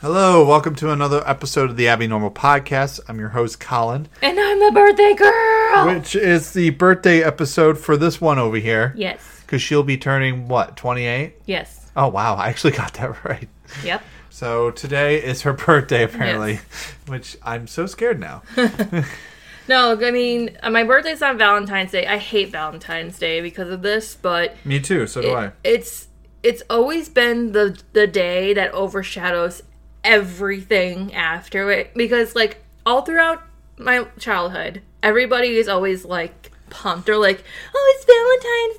Hello, welcome to another episode of the Abbey Normal Podcast. I'm your host, Colin. And I'm the birthday girl! Which is the birthday episode for this one over here. Yes. Because she'll be turning, what, 28? Yes. Oh, wow. I actually got that right. Yep. So today is her birthday, apparently. Yes. Which I'm so scared now. No, I mean, my birthday's on Valentine's Day. I hate Valentine's Day because of this, but... Me too, so do I. It's always been the day that overshadows everything after it, because like all throughout my childhood everybody is always like pumped or like, oh, it's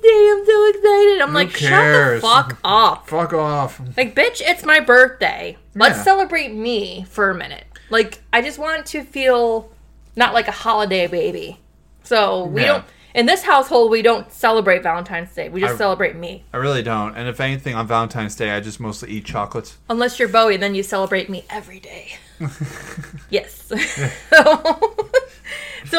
Valentine's Day, I'm so excited. I'm like, cares? Shut the fuck off. Fuck off. Like, bitch, it's my birthday. Yeah. Let's celebrate me for a minute. Like, I just want to feel not like a holiday baby. So we don't, in this household, we don't celebrate Valentine's Day. We just celebrate me. I really don't. And if anything, on Valentine's Day, I just mostly eat chocolates. Unless you're Bowie, then you celebrate me every day. Yes. So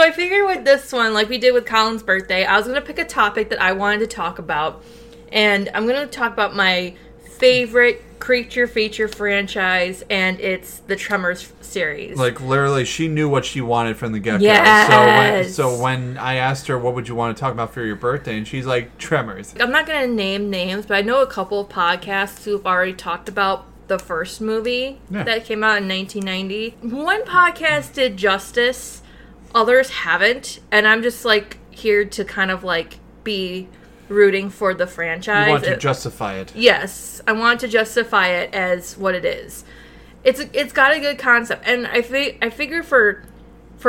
I figured with this one, like we did with Colin's birthday, I was going to pick a topic that I wanted to talk about. And I'm going to talk about my favorite creature feature franchise, and it's the Tremors series. Like, literally, she knew what she wanted from the get-go. Yes. So when I asked her, what would you want to talk about for your birthday? And she's like, Tremors. I'm not going to name names, but I know a couple of podcasts who've already talked about the first movie that came out in 1990. One podcast did justice, others haven't, and I'm just, like, here to kind of, like, be... rooting for the franchise. You want to justify it. Yes. I want to justify it as what it is. It's got a good concept. And I figure for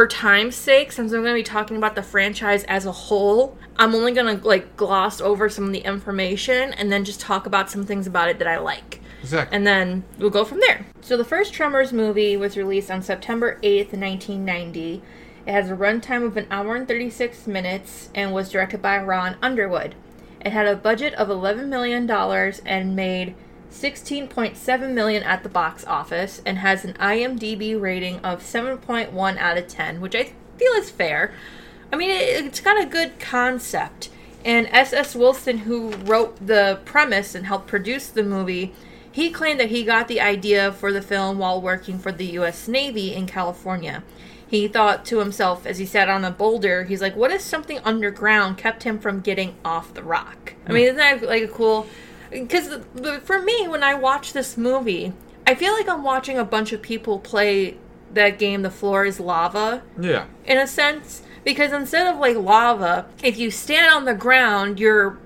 time's sake, since I'm going to be talking about the franchise as a whole, I'm only going to like gloss over some of the information and then just talk about some things about it that I like. Exactly. And then we'll go from there. So the first Tremors movie was released on September 8th, 1990. It has a runtime of an hour and 36 minutes and was directed by Ron Underwood. It had a budget of $11 million and made $16.7 million at the box office and has an IMDb rating of 7.1 out of 10, which I feel is fair. I mean, it's got a good concept. And S.S. Wilson, who wrote the premise and helped produce the movie, he claimed that he got the idea for the film while working for the U.S. Navy in California. He thought to himself as he sat on a boulder, he's like, what if something underground kept him from getting off the rock? I mean, isn't that like a cool... Because for me, when I watch this movie, I feel like I'm watching a bunch of people play that game, The Floor is Lava. Yeah. In a sense. Because instead of like lava, if you stand on the ground, you're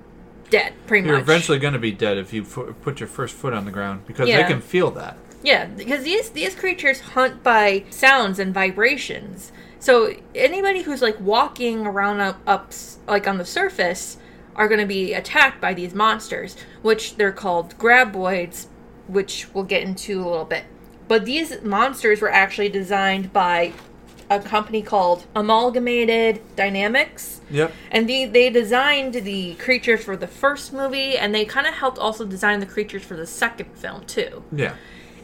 dead, pretty much. You're eventually going to be dead if you put your first foot on the ground. Because they can feel that. Yeah, because these creatures hunt by sounds and vibrations. So anybody who's like walking around up like on the surface are going to be attacked by these monsters, which they're called Graboids, which we'll get into a little bit. But these monsters were actually designed by a company called Amalgamated Dynamics. Yep. And they designed the creatures for the first movie, and they kind of helped also design the creatures for the second film too. Yeah.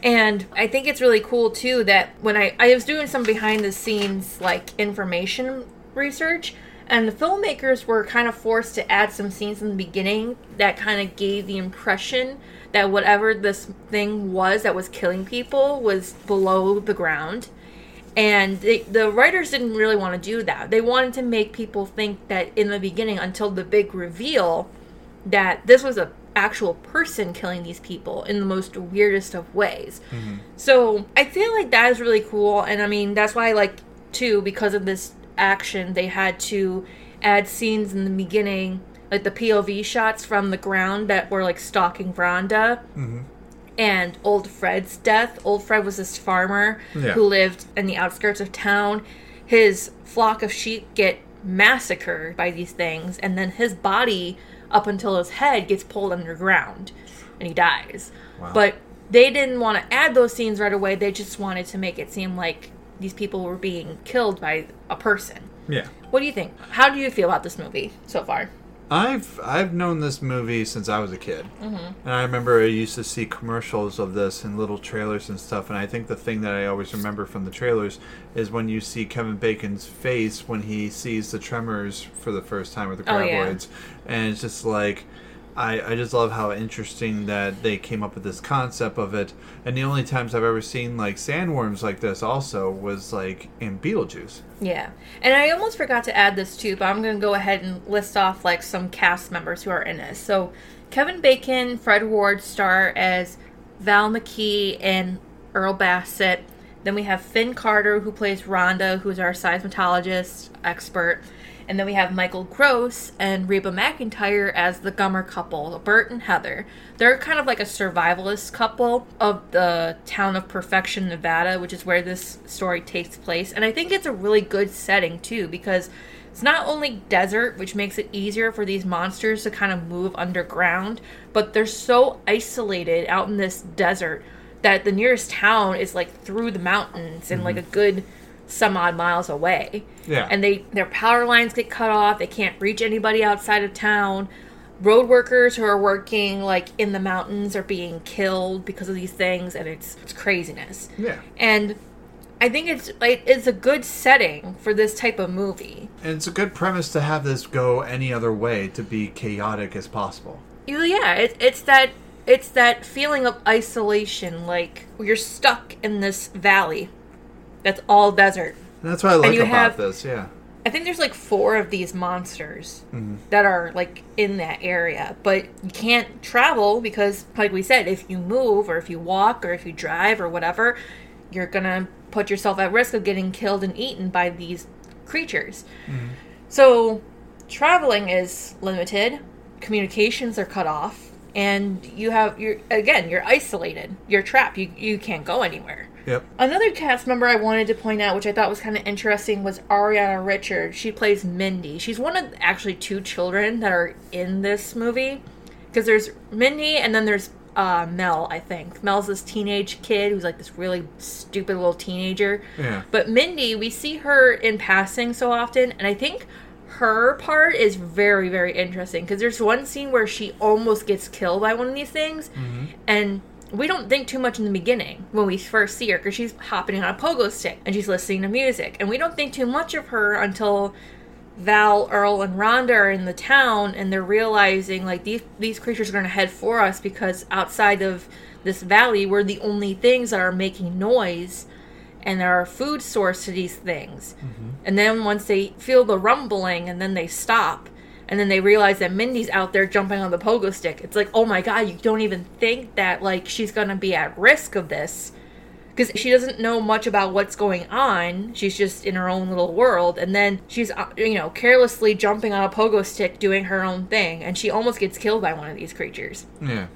And I think it's really cool, too, that when I was doing some behind-the-scenes, like, information research, and the filmmakers were kind of forced to add some scenes in the beginning that kind of gave the impression that whatever this thing was that was killing people was below the ground. And the writers didn't really want to do that. They wanted to make people think that in the beginning, until the big reveal, that this was a actual person killing these people in the most weirdest of ways. Mm-hmm. So I feel like that is really cool, and I mean that's why I like too, because of this action they had to add scenes in the beginning, like the POV shots from the ground that were like stalking Rhonda. Mm-hmm. And old Fred's death. Old Fred was this farmer who lived in the outskirts of town. His flock of sheep get massacred by these things, and then his body up until his head gets pulled underground and he dies. Wow. But they didn't want to add those scenes right away. They just wanted to make it seem like these people were being killed by a person. Yeah. What do you think? How do you feel about this movie so far? I've known this movie since I was a kid. Mm-hmm. And I remember I used to see commercials of this and little trailers and stuff. And I think the thing that I always remember from the trailers is when you see Kevin Bacon's face when he sees the Tremors for the first time with the Graboids. Oh, yeah. And it's just like, I just love how interesting that they came up with this concept of it. And the only times I've ever seen, like, sandworms like this also was, like, in Beetlejuice. Yeah. And I almost forgot to add this, too, but I'm going to go ahead and list off, like, some cast members who are in this. So, Kevin Bacon, Fred Ward star as Val McKee and Earl Bassett. Then we have Finn Carter, who plays Rhonda, who's our seismologist expert. And then we have Michael Gross and Reba McEntire as the Gummer couple, Bert and Heather. They're kind of like a survivalist couple of the town of Perfection, Nevada, which is where this story takes place. And I think it's a really good setting, too, because it's not only desert, which makes it easier for these monsters to kind of move underground, but they're so isolated out in this desert that the nearest town is, like, through the mountains and, like, a good some odd miles away. Yeah. And their power lines get cut off. They can't reach anybody outside of town. Road workers who are working, like, in the mountains are being killed because of these things, and it's craziness. Yeah. And I think it's a good setting for this type of movie. And it's a good premise to have this go any other way, to be chaotic as possible. Yeah, it's that feeling of isolation, like you're stuck in this valley that's all desert. And that's what I like about this, yeah. I think there's, like, 4 of these monsters that are, like, in that area. But you can't travel because, like we said, if you move or if you walk or if you drive or whatever, you're going to put yourself at risk of getting killed and eaten by these creatures. Mm-hmm. So traveling is limited. Communications are cut off. And you're isolated. You're trapped. You can't go anywhere. Yep. Another cast member I wanted to point out, which I thought was kind of interesting, was Ariana Richards. She plays Mindy. She's one of actually 2 children that are in this movie. Because there's Mindy and then there's Mel, I think. Mel's this teenage kid who's like this really stupid little teenager. Yeah. But Mindy, we see her in passing so often. And I think her part is very, very interesting. Because there's one scene where she almost gets killed by one of these things. Mm-hmm. And we don't think too much in the beginning when we first see her, because she's hopping on a pogo stick and she's listening to music. And we don't think too much of her until Val, Earl, and Rhonda are in the town and they're realizing, like, these creatures are going to head for us, because outside of this valley, we're the only things that are making noise and are a food source to these things. Mm-hmm. And then once they feel the rumbling, and then they stop. And then they realize that Mindy's out there jumping on the pogo stick. It's like, oh my God, you don't even think that, like, she's going to be at risk of this. Because she doesn't know much about what's going on. She's just in her own little world. And then she's, carelessly jumping on a pogo stick doing her own thing. And she almost gets killed by one of these creatures. Yeah,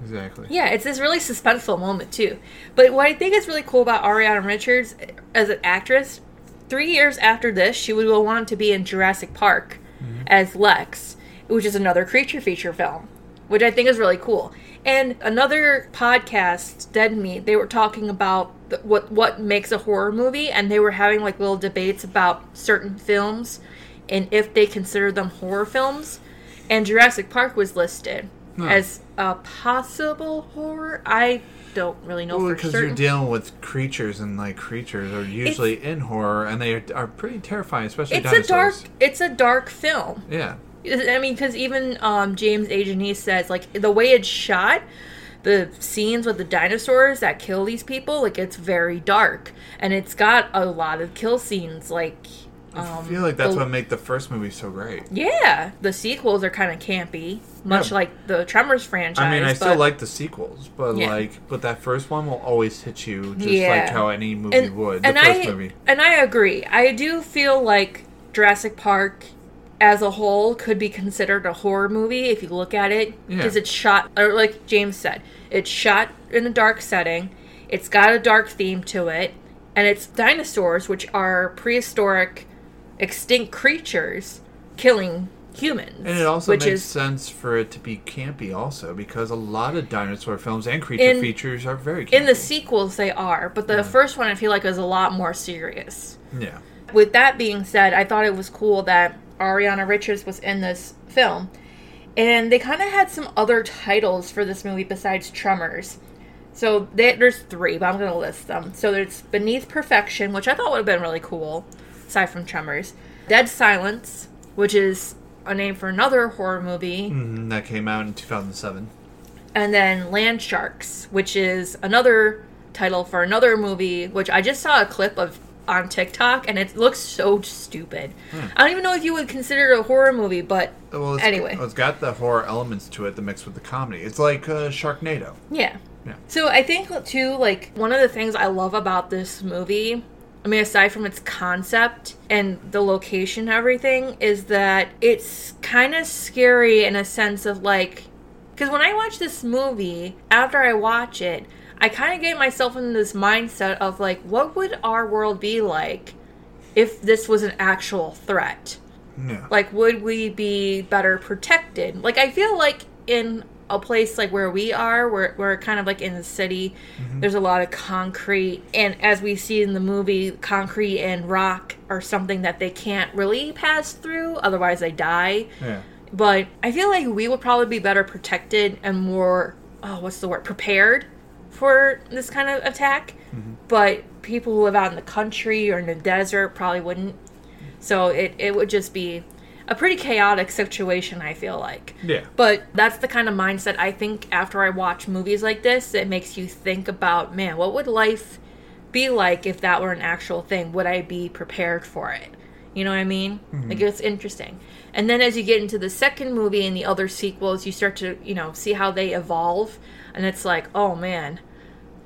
exactly. Yeah, it's this really suspenseful moment, too. But what I think is really cool about Ariana Richards as an actress, 3 years after this, she would go on to be in Jurassic Park. Mm-hmm. As Lex, which is another creature feature film, which I think is really cool. And another podcast, Dead Meat, they were talking about what makes a horror movie, and they were having, like, little debates about certain films and if they consider them horror films. And Jurassic Park was listed as a possible horror. I don't really know for certain. Because you're dealing with creatures, and, like, creatures are usually in horror, and they are pretty terrifying, especially dinosaurs. It's a dark film. Yeah. I mean, because even James A. Janisse says, like, the way it's shot, the scenes with the dinosaurs that kill these people, like, it's very dark. And it's got a lot of kill scenes, like... I feel like that's what made the first movie so great. Yeah. The sequels are kind of campy, much like the Tremors franchise. I mean, I still like the sequels, but but that first one will always hit you just like how any movie would. And I agree. I do feel like Jurassic Park as a whole could be considered a horror movie if you look at it, because it's shot, or like James said, it's shot in a dark setting. It's got a dark theme to it, and it's dinosaurs, which are prehistoric extinct creatures killing humans. And it also makes sense for it to be campy also, because a lot of dinosaur films and creature features are very campy. In the sequels they are, but the first one I feel like was a lot more serious. Yeah. With that being said, I thought it was cool that Ariana Richards was in this film. And they kind of had some other titles for this movie besides Tremors. So there's 3, but I'm going to list them. So there's Beneath Perfection, which I thought would have been really cool. Aside from Tremors. Dead Silence, which is a name for another horror movie. Mm-hmm, that came out in 2007. And then Land Sharks, which is another title for another movie, which I just saw a clip of on TikTok, and it looks so stupid. I don't even know if you would consider it a horror movie, but anyway. It's got the horror elements to it that mix with the comedy. It's like Sharknado. Yeah. Yeah. So I think, too, like, one of the things I love about this movie, I mean, aside from its concept and the location and everything, is that it's kind of scary in a sense of, like, because when I watch this movie, after I watch it, I kind of get myself into this mindset of, like, what would our world be like if this was an actual threat? Yeah. Like, would we be better protected? Like, I feel like in a place like where we are, we're kind of like in the city, mm-hmm. there's a lot of concrete, and as we see in the movie, concrete and rock are something that they can't really pass through, otherwise they die. Yeah. But I feel like we would probably be better protected and more, prepared for this kind of attack. Mm-hmm. But people who live out in the country or in the desert probably wouldn't. So it would just be a pretty chaotic situation, I feel like. Yeah. But that's the kind of mindset I think after I watch movies like this, it makes you think about, man, what would life be like if that were an actual thing? Would I be prepared for it? You know what I mean? Mm-hmm. Like, it's interesting. And then as you get into the second movie and the other sequels, you start to, see how they evolve. And it's like, oh, man,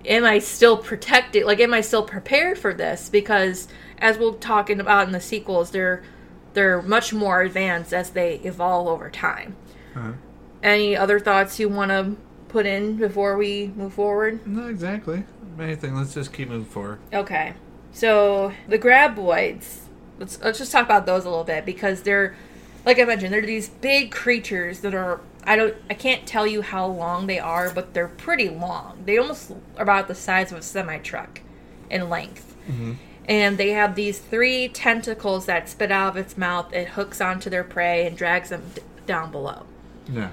am I still protected? Like, am I still prepared for this? Because as we'll talk about in the sequels, they're much more advanced as they evolve over time. Uh-huh. Any other thoughts you want to put in before we move forward? Not exactly. Anything. Let's just keep moving forward. Okay. So the Graboids. Let's just talk about those a little bit, because they're, like I mentioned, they're these big creatures that are, I can't tell you how long they are, but they're pretty long. They almost are about the size of a semi-truck in length. Mm-hmm. And they have these 3 tentacles that spit out of its mouth. It hooks onto their prey and drags them down below. Yeah.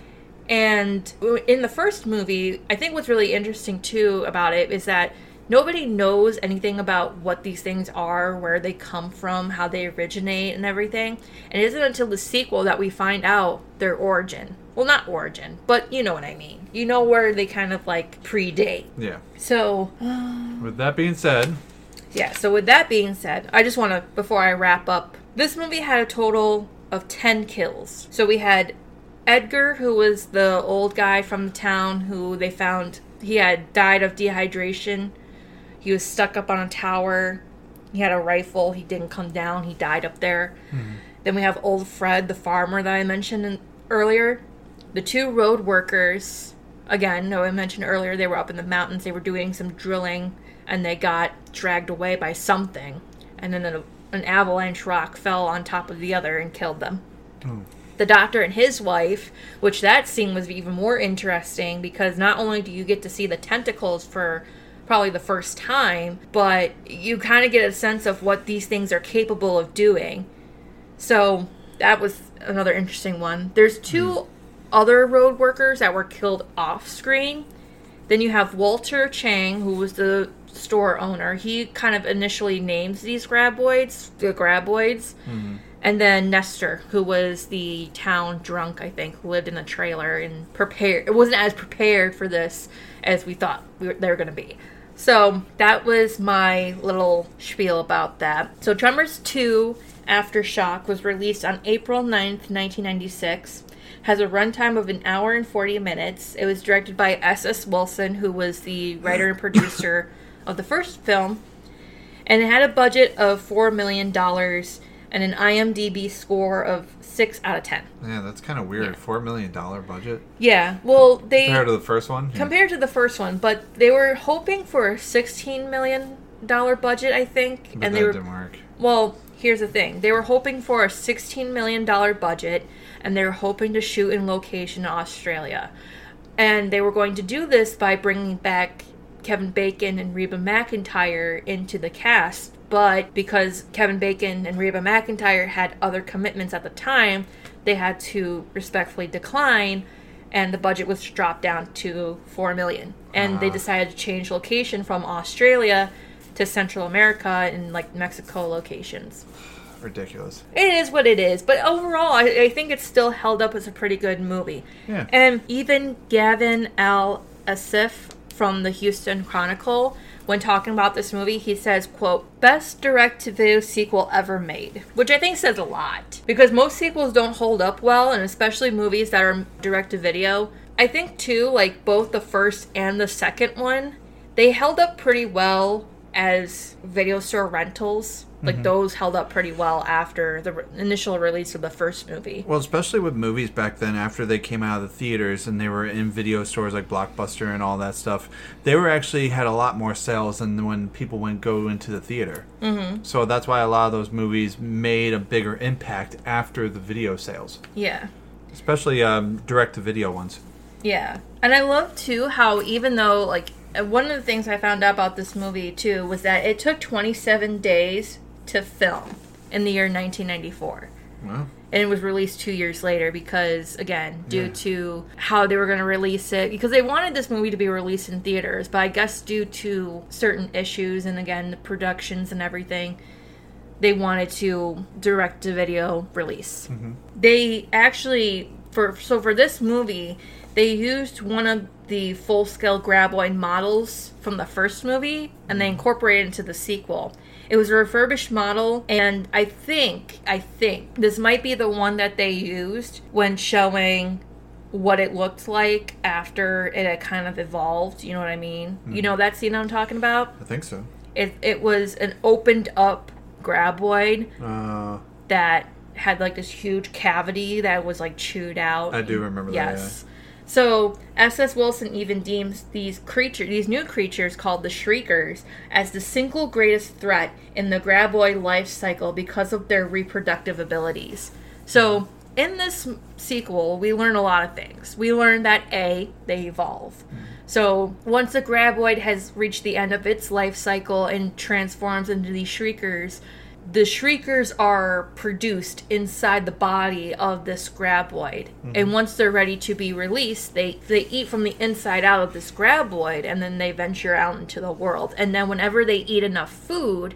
And in the first movie, I think what's really interesting, too, about it is that nobody knows anything about what these things are, where they come from, how they originate, and everything. And it isn't until the sequel that we find out their origin. Well, not origin, but you know what I mean. You know where they kind of, like, predate. Yeah. So with that being said, I just want to, before I wrap up, this movie had a total of 10 kills. So we had Edgar, who was the old guy from the town who they found, he had died of dehydration. He was stuck up on a tower. He had a rifle. He didn't come down. He died up there. Mm-hmm. Then we have old Fred, the farmer that I mentioned earlier. The 2 road workers, again, I mentioned earlier, they were up in the mountains. They were doing some drilling, and they got dragged away by something. And then an avalanche rock fell on top of the other and killed them. Oh. The doctor and his wife, which that scene was even more interesting, because not only do you get to see the tentacles for probably the first time, but you kind of get a sense of what these things are capable of doing. So that was another interesting one. There's 2 other road workers that were killed off screen. Then you have Walter Chang, who was the store owner. He kind of initially names these Graboids the Graboids. Mm-hmm. And then Nestor, who was the town drunk, I think, who lived in a trailer and prepared. It wasn't as prepared for this as we thought they were going to be. So that was my little spiel about that. So Tremors 2 Aftershock was released on April 9th, 1996. Has a runtime of an hour and 40 minutes. It was directed by S.S. Wilson, who was the writer and producer of the first film. And it had a budget of $4 million and an IMDb score of 6 out of 10. Yeah, that's kind of weird. Yeah. $4 million budget? Yeah. Well, compared to the first one? Yeah. Compared to the first one, but they were hoping for a $16 million budget, I think. But that didn't work. Well, here's the thing. They were hoping for a $16 million budget, and they were hoping to shoot in location in Australia. And they were going to do this by bringing back Kevin Bacon and Reba McEntire into the cast, but because Kevin Bacon and Reba McEntire had other commitments at the time, they had to respectfully decline, and the budget was dropped down to $4 million. And they decided to change location from Australia to Central America and, like, Mexico locations. ridiculous. It is what it is. But overall, I think it's still held up as a pretty good movie. Yeah. And even Gavin L. Asif from the Houston Chronicle, when talking about this movie, he says, quote, best direct-to-video sequel ever made, which I think says a lot, because most sequels don't hold up well, and especially movies that are direct-to-video. I think, too, like, both the first and the second one, they held up pretty well as video store rentals. Like, mm-hmm. those held up pretty well after the initial release of the first movie. Well, especially with movies back then, after they came out of the theaters and they were in video stores like Blockbuster and all that stuff, they were actually had a lot more sales than when people went go into the theater. Mm-hmm. So that's why a lot of those movies made a bigger impact after the video sales. Yeah. Especially direct-to-video ones. Yeah. And I love, too, how even though, like, one of the things I found out about this movie, too, was that it took 27 days to film in the year 1994. Wow. And it was released 2 years later because, again, due to how they were going to release it, because they wanted this movie to be released in theaters, but I guess due to certain issues and, again, the productions and everything, they wanted to direct-to-video release. Mm-hmm. They actually, for this movie, they used one of the full-scale Graboid models from the first movie, and they incorporated it into the sequel. It was a refurbished model, and I think this might be the one that they used when showing what it looked like after it had kind of evolved, you know what I mean? Mm-hmm. You know that scene I'm talking about? I think so. It was an opened-up Graboid that had, like, this huge cavity that was, like, chewed out. I do remember that, yes. Yeah. So, S.S. Wilson even deems these new creatures called the Shriekers as the single greatest threat in the Graboid life cycle because of their reproductive abilities. So, in this sequel, we learn a lot of things. We learn that, A, they evolve. Mm-hmm. So, once the Graboid has reached the end of its life cycle and transforms into these Shriekers, the Shriekers are produced inside the body of this Graboid. Mm-hmm. And once they're ready to be released, they eat from the inside out of this Graboid, and then they venture out into the world. And then whenever they eat enough food,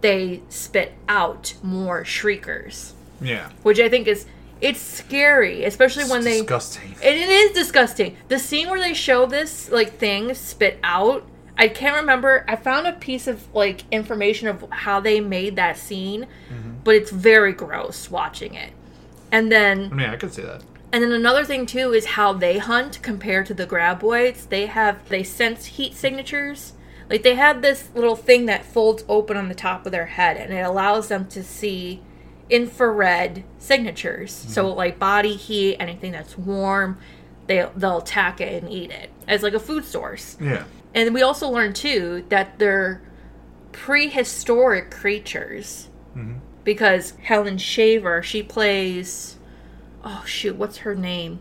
they spit out more Shriekers. Yeah. Which I think is... it's scary, especially when they... disgusting. It is disgusting. The scene where they show this, like, thing spit out... I can't remember. I found a piece of, like, information of how they made that scene, mm-hmm. but it's very gross watching it. And then... I mean, I could see that. And then another thing, too, is how they hunt compared to the Graboids. They sense heat signatures. Like, they have this little thing that folds open on the top of their head, and it allows them to see infrared signatures. Mm-hmm. So, like, body heat, anything that's warm, they'll attack it and eat it as, like, a food source. Yeah. And we also learned, too, that they're prehistoric creatures. Mm-hmm. Because Helen Shaver, she plays... oh, shoot, what's her name?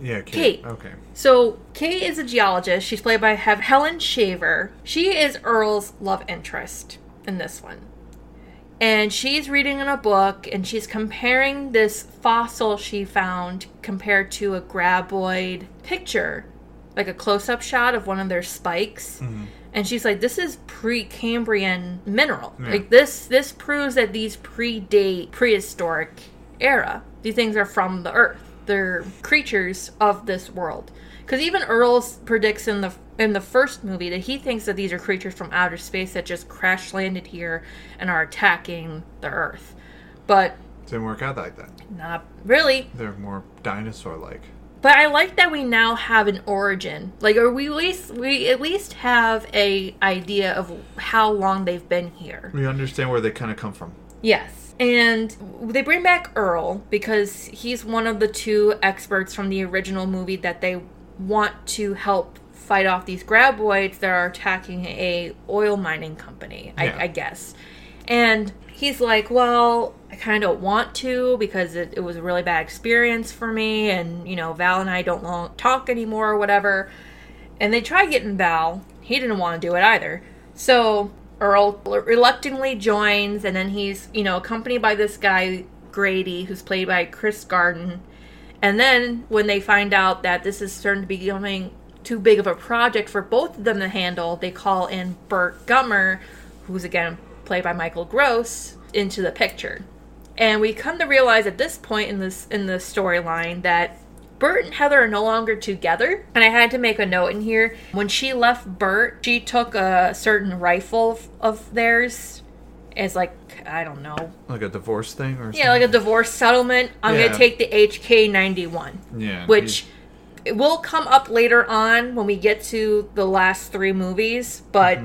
Yeah, Kate. Okay. So, Kate is a geologist. She's played by Helen Shaver. She is Earl's love interest in this one. And she's reading in a book, and she's comparing this fossil she found compared to a Graboid picture, like a close-up shot of one of their spikes. Mm-hmm. And she's like, this is pre-Cambrian mineral. Yeah. Like, this proves that these predate prehistoric era. These things are from the earth. They're creatures of this world. Because even Earl predicts in the first movie that he thinks that these are creatures from outer space that just crash-landed here and are attacking the earth. But... it didn't work out like that. Not really. They're more dinosaur-like. But I like that we now have an origin, like, or we at least have a idea of how long they've been here. We understand where they kind of come from. Yes, and they bring back Earl because he's one of the two experts from the original movie that they want to help fight off these Graboids that are attacking a oil mining company. Yeah. I guess, and he's like, well, I kind of want to because it was a really bad experience for me, and, you know, Val and I don't talk anymore or whatever. And they tried getting Val. He didn't want to do it either. So Earl reluctantly joins, and then he's, you know, accompanied by this guy, Grady, who's played by Chris Garden. And then when they find out that this is starting to be becoming too big of a project for both of them to handle, they call in Bert Gummer, who's, again, played by Michael Gross, into the picture. And we come to realize at this point in the storyline that Bert and Heather are no longer together. And I had to make a note in here. When she left Bert, she took a certain rifle of theirs. It's like, I don't know. Like a divorce thing or something? Yeah, like a divorce settlement. I'm going to take the HK 91. Yeah. Which it will come up later on when we get to the last three movies. But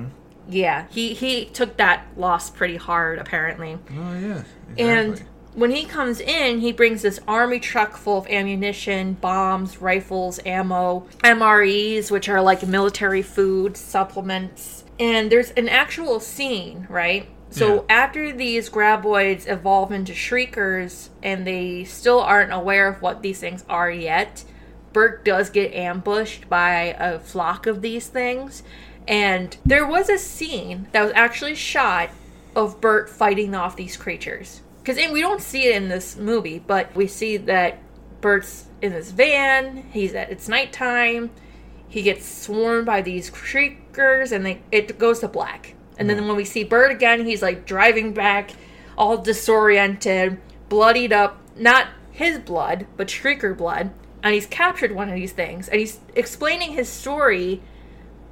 he took that loss pretty hard, apparently. Oh, yeah. Exactly. And when he comes in, he brings this army truck full of ammunition, bombs, rifles, ammo, MREs, which are like military food, supplements. And there's an actual scene, right? So after these graboids evolve into shriekers, and they still aren't aware of what these things are yet, Burke does get ambushed by a flock of these things. And there was a scene that was actually shot of Bert fighting off these creatures. Because we don't see it in this movie, but we see that Bert's in this van, it's nighttime, he gets swarmed by these shriekers, and it goes to black. And then when we see Bert again, he's like driving back, all disoriented, bloodied up. Not his blood, but shrieker blood. And he's captured one of these things. And he's explaining his story.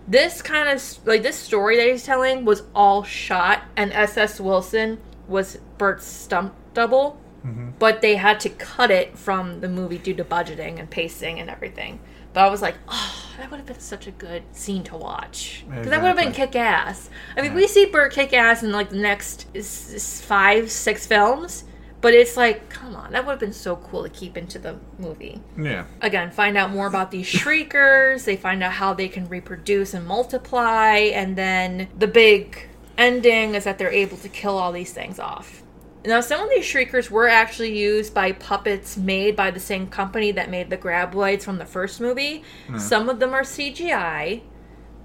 This kind of, like, this story that he's telling was all shot, and S.S. Wilson was Bert's stunt double, but they had to cut it from the movie due to budgeting and pacing and everything. But I was like, oh, that would have been such a good scene to watch. Because that would have been kick-ass. I mean, we see Bert kick-ass in, like, the next 5-6 films. But it's like, come on, that would have been so cool to keep into the movie. Yeah. Again, find out more about these shriekers. They find out how they can reproduce and multiply. And then the big ending is that they're able to kill all these things off. Now, some of these shriekers were actually used by puppets made by the same company that made the graboids from the first movie. Mm. Some of them are CGI,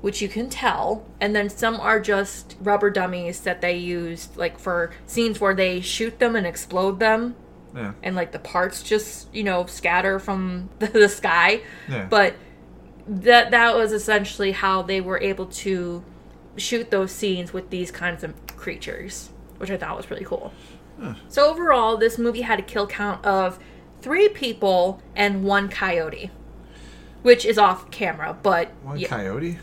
which you can tell. And then some are just rubber dummies that they used, like, for scenes where they shoot them and explode them. Yeah. And, like, the parts just, scatter from the sky. Yeah. But that was essentially how they were able to shoot those scenes with these kinds of creatures, which I thought was really cool. So overall, this movie had a kill count of 3 people and 1 coyote, which is off camera, but coyote?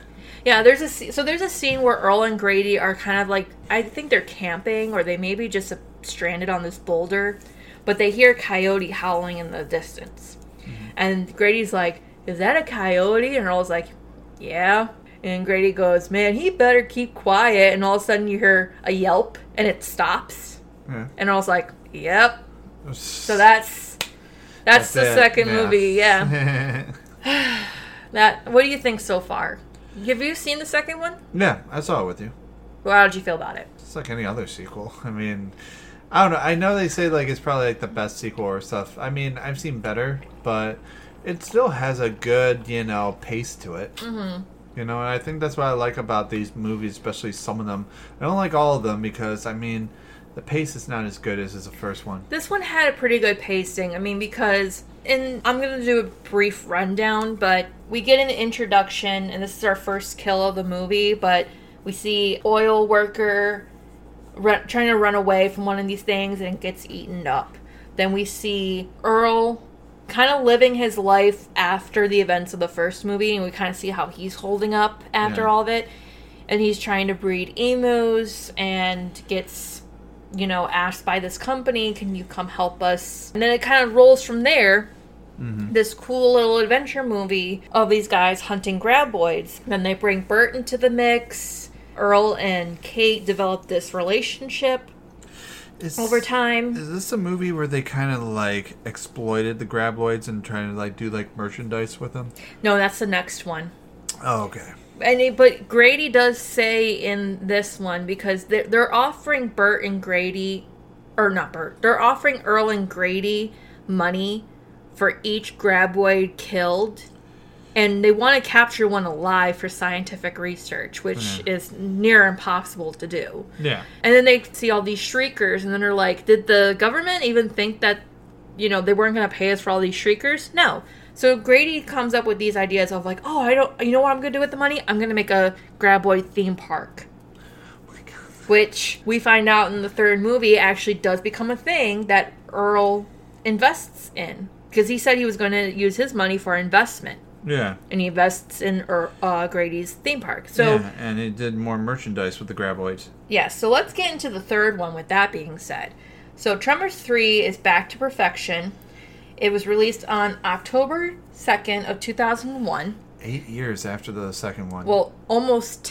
Yeah, there's a scene where Earl and Grady are kind of like, I think they're camping, or they may be just stranded on this boulder, but they hear coyote howling in the distance. Mm-hmm. And Grady's like, is that a coyote? And Earl's like, yeah. And Grady goes, man, he better keep quiet. And all of a sudden you hear a yelp, and it stops. Yeah. And I was like, yep. So that's the second movie, yeah. What do you think so far? Have you seen the second one? Yeah, I saw it with you. Well, how did you feel about it? It's like any other sequel. I mean, I don't know. I know they say, like, it's probably like the best sequel or stuff. I mean, I've seen better, but it still has a good, pace to it. Mm-hmm. And I think that's what I like about these movies, especially some of them. I don't like all of them because, I mean, the pace is not as good as the first one. This one had a pretty good pacing. I mean, because, and I'm going to do a brief rundown, but we get an introduction, and this is our first kill of the movie, but we see oil worker trying to run away from one of these things, and it gets eaten up. Then we see Earl kind of living his life after the events of the first movie, and we kind of see how he's holding up after all of it. And he's trying to breed emus and gets asked by this company, can you come help us? And then it kind of rolls from there, this cool little adventure movie of these guys hunting graboids. Then they bring Bert into the mix. Earl and Kate develop this relationship over time. Is this a movie where they kind of, like, exploited the graboids and trying to, like, do, like, merchandise with them? No, that's the next one. Oh, okay. But Grady does say in this one, because they're offering Bert and Grady, or not Bert, they're offering Earl and Grady money for each graboid killed, and they want to capture one alive for scientific research, which is near impossible to do. Yeah. And then they see all these shriekers, and then they're like, did the government even think that, they weren't going to pay us for all these shriekers? No. So Grady comes up with these ideas of, like, oh, I don't, you know what I'm going to do with the money? I'm going to make a Graboid theme park. Oh my God. which we find out in the third movie actually does become a thing that Earl invests in. Because he said he was going to use his money for investment. Yeah. And he invests in Grady's theme park. So, yeah, and he did more merchandise with the Graboids. Yeah, so let's get into the third one with that being said. So Tremors 3 is Back to Perfection. It was released on October 2nd of 2001. 8 years after the second one. Well, almost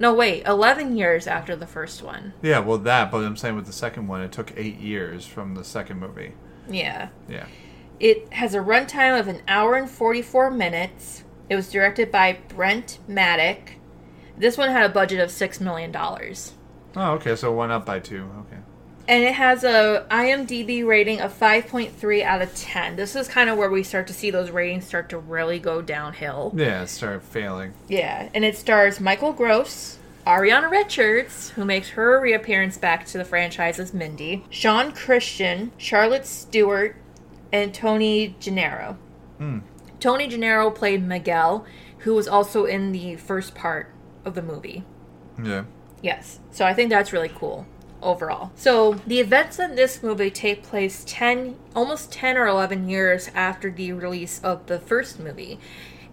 11 years after the first one. Yeah, well that, but I'm saying with the second one, it took 8 years from the second movie. Yeah. Yeah. It has a runtime of an hour and 44 minutes. It was directed by Brent Maddock. This one had a budget of $6 million. Oh, okay. So one up by two. Okay. And it has a IMDb rating of 5.3 out of 10. This is kind of where we start to see those ratings start to really go downhill. Yeah, start failing. Yeah. And it stars Michael Gross, Ariana Richards, who makes her reappearance back to the franchise as Mindy, Sean Christian, Charlotte Stewart, and Tony Gennaro. Mm. Tony Gennaro played Miguel, who was also in the first part of the movie. Yeah. Yes. So I think that's really cool overall. So the events in this movie take place almost 10 or 11 years after the release of the first movie.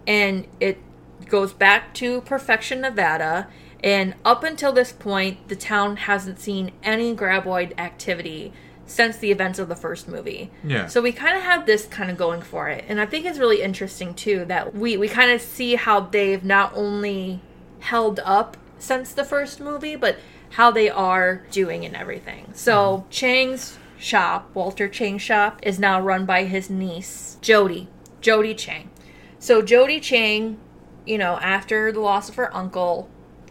And it goes back to Perfection, Nevada. And up until this point, the town hasn't seen any Graboid activity since the events of the first movie. Yeah. So we kind of have this kind of going for it. And I think it's really interesting, too, that we kind of see how they've not only held up since the first movie, but how they are doing and everything. So Chang's shop, Walter Chang's shop, is now run by his niece, Jody Chang. So Jody Chang, you know, after the loss of her uncle,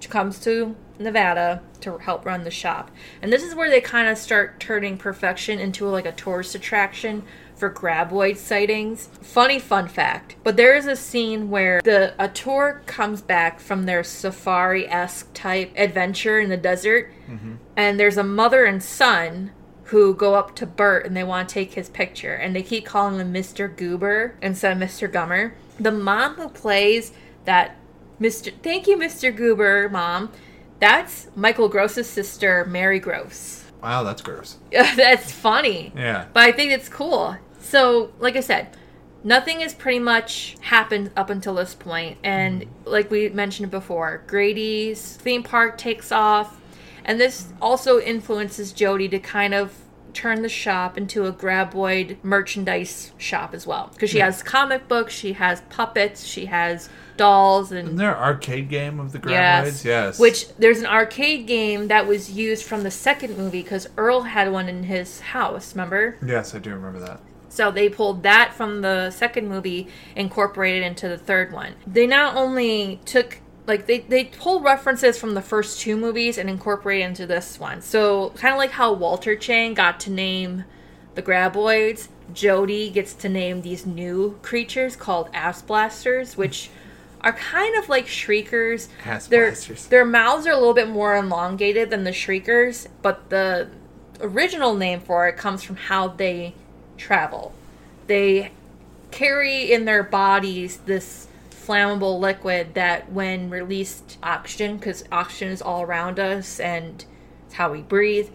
comes to Nevada to help run the shop. And this is where they kind of start turning Perfection into like a tourist attraction for Graboid sightings. Funny fun fact, but there is a scene where a tour comes back from their safari-esque type adventure in the desert, and there's a mother and son who go up to Bert and they want to take his picture, and they keep calling him Mr. Goober instead of Mr. Gummer. The mom who plays that thank you, Mr. Goober, mom, that's Michael Gross's sister, Mary Gross. Wow, that's gross. That's funny. Yeah. But I think it's cool. So, like I said, nothing has pretty much happened up until this point. And like we mentioned before, Grady's theme park takes off. And this also influences Jody to kind of turn the shop into a Graboid merchandise shop as well. Because she has comic books, she has puppets, she has dolls. And there an arcade game of the Graboids? Yes. Which, there's an arcade game that was used from the second movie because Earl had one in his house, remember? Yes, I do remember that. So they pulled that from the second movie, incorporated into the third one. They not only took, like, they pulled references from the first two movies and incorporated into this one. So, kind of like how Walter Chang got to name the Graboids, Jody gets to name these new creatures called Ass Blasters, which are kind of like shriekers. Their mouths are a little bit more elongated than the shriekers, but the original name for it comes from how they travel. They carry in their bodies this flammable liquid that, when released oxygen, because oxygen is all around us and it's how we breathe,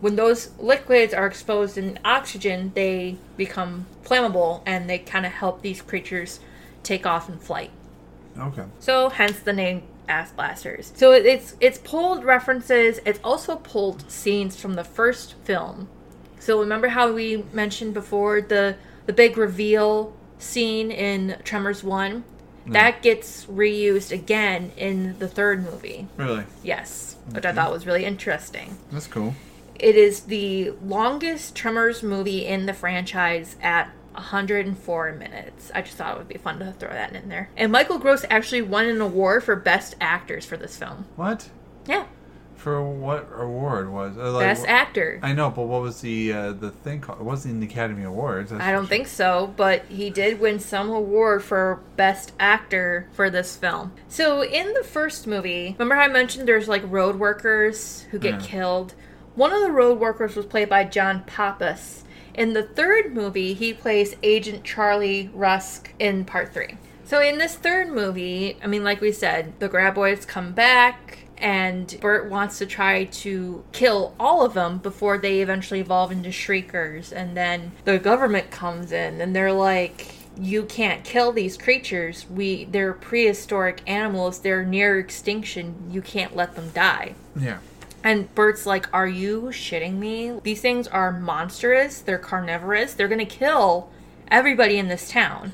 when those liquids are exposed in oxygen, they become flammable and they kind of help these creatures take off in flight. Okay. So, hence the name Ass Blasters. So, it's pulled references. It's also pulled scenes from the first film. So, remember how we mentioned before the big reveal scene in Tremors 1? No. That gets reused again in the third movie. Really? Yes. Okay. Which I thought was really interesting. That's cool. It is the longest Tremors movie in the franchise at 104 minutes. I just thought it would be fun to throw that in there. And Michael Gross actually won an award for Best Actors for this film. What? Yeah. For what award was it? Like, Best Actor. I know, but what was the thing called? It wasn't in the Academy Awards. That's I don't think so, but he did win some award for Best Actor for this film. So in the first movie, remember how I mentioned there's like road workers who get killed? One of the road workers was played by John Pappas. In the third movie, he plays Agent Charlie Rusk in Part 3. So in this third movie, I mean, like we said, the Graboids come back, And Bert wants to try to kill all of them before they eventually evolve into Shriekers. And then the government comes in and they're like, you can't kill these creatures. They're prehistoric animals. They're near extinction. You can't let them die. Yeah. And Bert's like, are you shitting me? These things are monstrous. They're carnivorous. They're going to kill everybody in this town.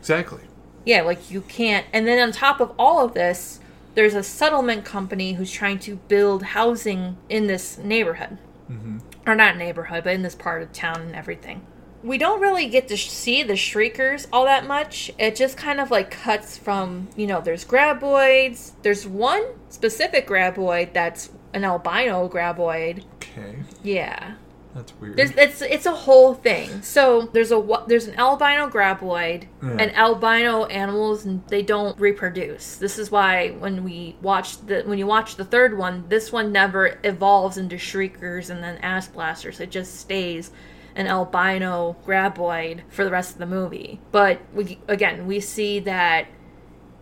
Exactly. Yeah, like you can't. And then on top of all of this, there's a settlement company who's trying to build housing in this neighborhood. Mm-hmm. Or not neighborhood, but in this part of town and everything. We don't really get to see the Shriekers all that much. It just kind of like cuts from, you know, there's Graboids. There's one specific Graboid that's an albino Graboid. Okay. Yeah. That's weird. It's a whole thing. So there's an albino Graboid, and albino animals, they don't reproduce. This is why when you watch the third one, this one never evolves into Shriekers and then Ass Blasters. It just stays an albino Graboid for the rest of the movie. But we see that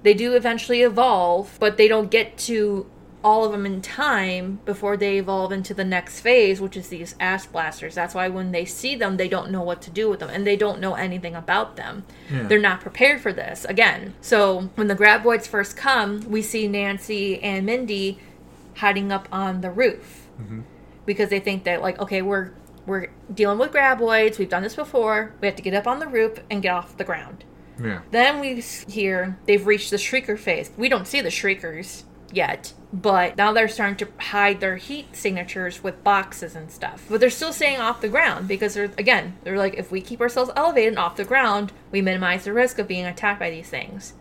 they do eventually evolve, but they don't get to all of them in time before they evolve into the next phase, which is these Ass Blasters. That's why when they see them, they don't know what to do with them, and they don't know anything about them. Yeah. They're not prepared for this, again. So when the Graboids first come, we see Nancy and Mindy hiding up on the roof. Mm-hmm. Because they think that, like, okay, we're dealing with Graboids. We've done this before. We have to get up on the roof and get off the ground. Yeah. Then we hear they've reached the Shrieker phase. We don't see the Shriekers yet, but now they're starting to hide their heat signatures with boxes and stuff. But they're still staying off the ground because they're like, if we keep ourselves elevated and off the ground, we minimize the risk of being attacked by these things.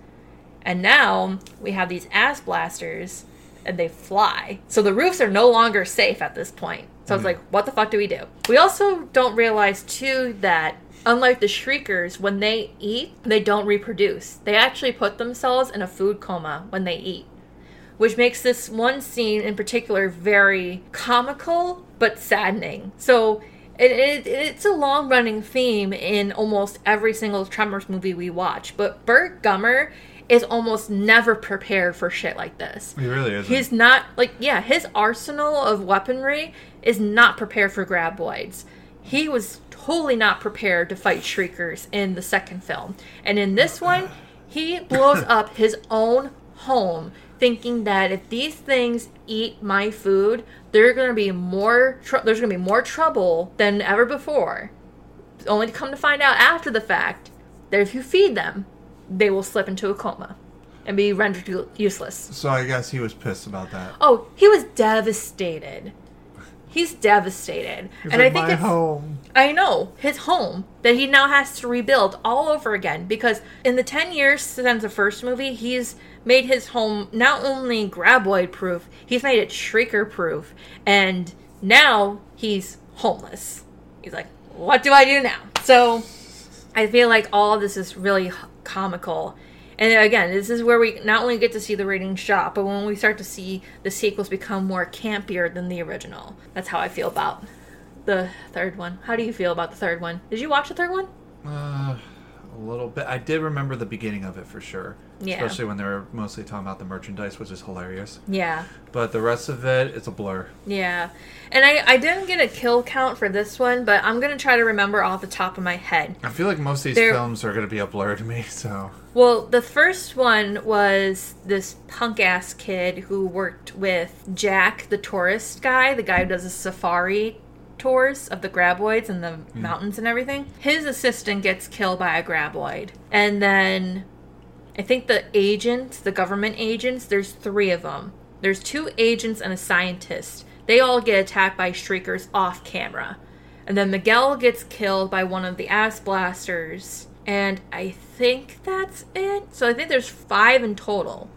And now we have these Ass Blasters, and they fly. So the roofs are no longer safe at this point. So I was like, what the fuck do we do? We also don't realize, too, that unlike the Shriekers, when they eat, they don't reproduce. They actually put themselves in a food coma when they eat, which makes this one scene in particular very comical but saddening. So it's a long-running theme in almost every single Tremors movie we watch. But Bert Gummer is almost never prepared for shit like this. He really isn't. He's not, like, yeah, his arsenal of weaponry is not prepared for Graboids. He was totally not prepared to fight Shriekers in the second film. And in this one, he blows up his own home, thinking that if these things eat my food, there's going to be more trouble than ever before. Only to come to find out after the fact that if you feed them, they will slip into a coma and be rendered useless. So I guess he was pissed about that. Oh, he was devastated. He's devastated. He's, and like, I think it's home. I know, his home that he now has to rebuild all over again, because in the 10 years since the first movie, he's made his home not only Graboid proof, he's made it Shrieker proof, and now he's homeless. He's like, what do I do now? So I feel like all of this is really comical. And again, this is where we not only get to see the rating shot, but when we start to see the sequels become more campier than the original. That's how I feel about the third one. How do you feel about the third one? Did you watch the third one? A little bit. I did remember the beginning of it for sure. Yeah. Especially when they were mostly talking about the merchandise, which is hilarious. Yeah. But the rest of it, it's a blur. Yeah. And I didn't get a kill count for this one, but I'm going to try to remember off the top of my head. I feel like most of these films are going to be a blur to me, so... Well, the first one was this punk-ass kid who worked with Jack, the tourist guy, the guy who does the safari tours of the Graboids and the mountains and everything. His assistant gets killed by a Graboid. And then I think the agents, the government agents, there's three of them. There's two agents and a scientist. They all get attacked by Shriekers off camera. And then Miguel gets killed by one of the Ass Blasters. And I think that's it. So I think there's 5 in total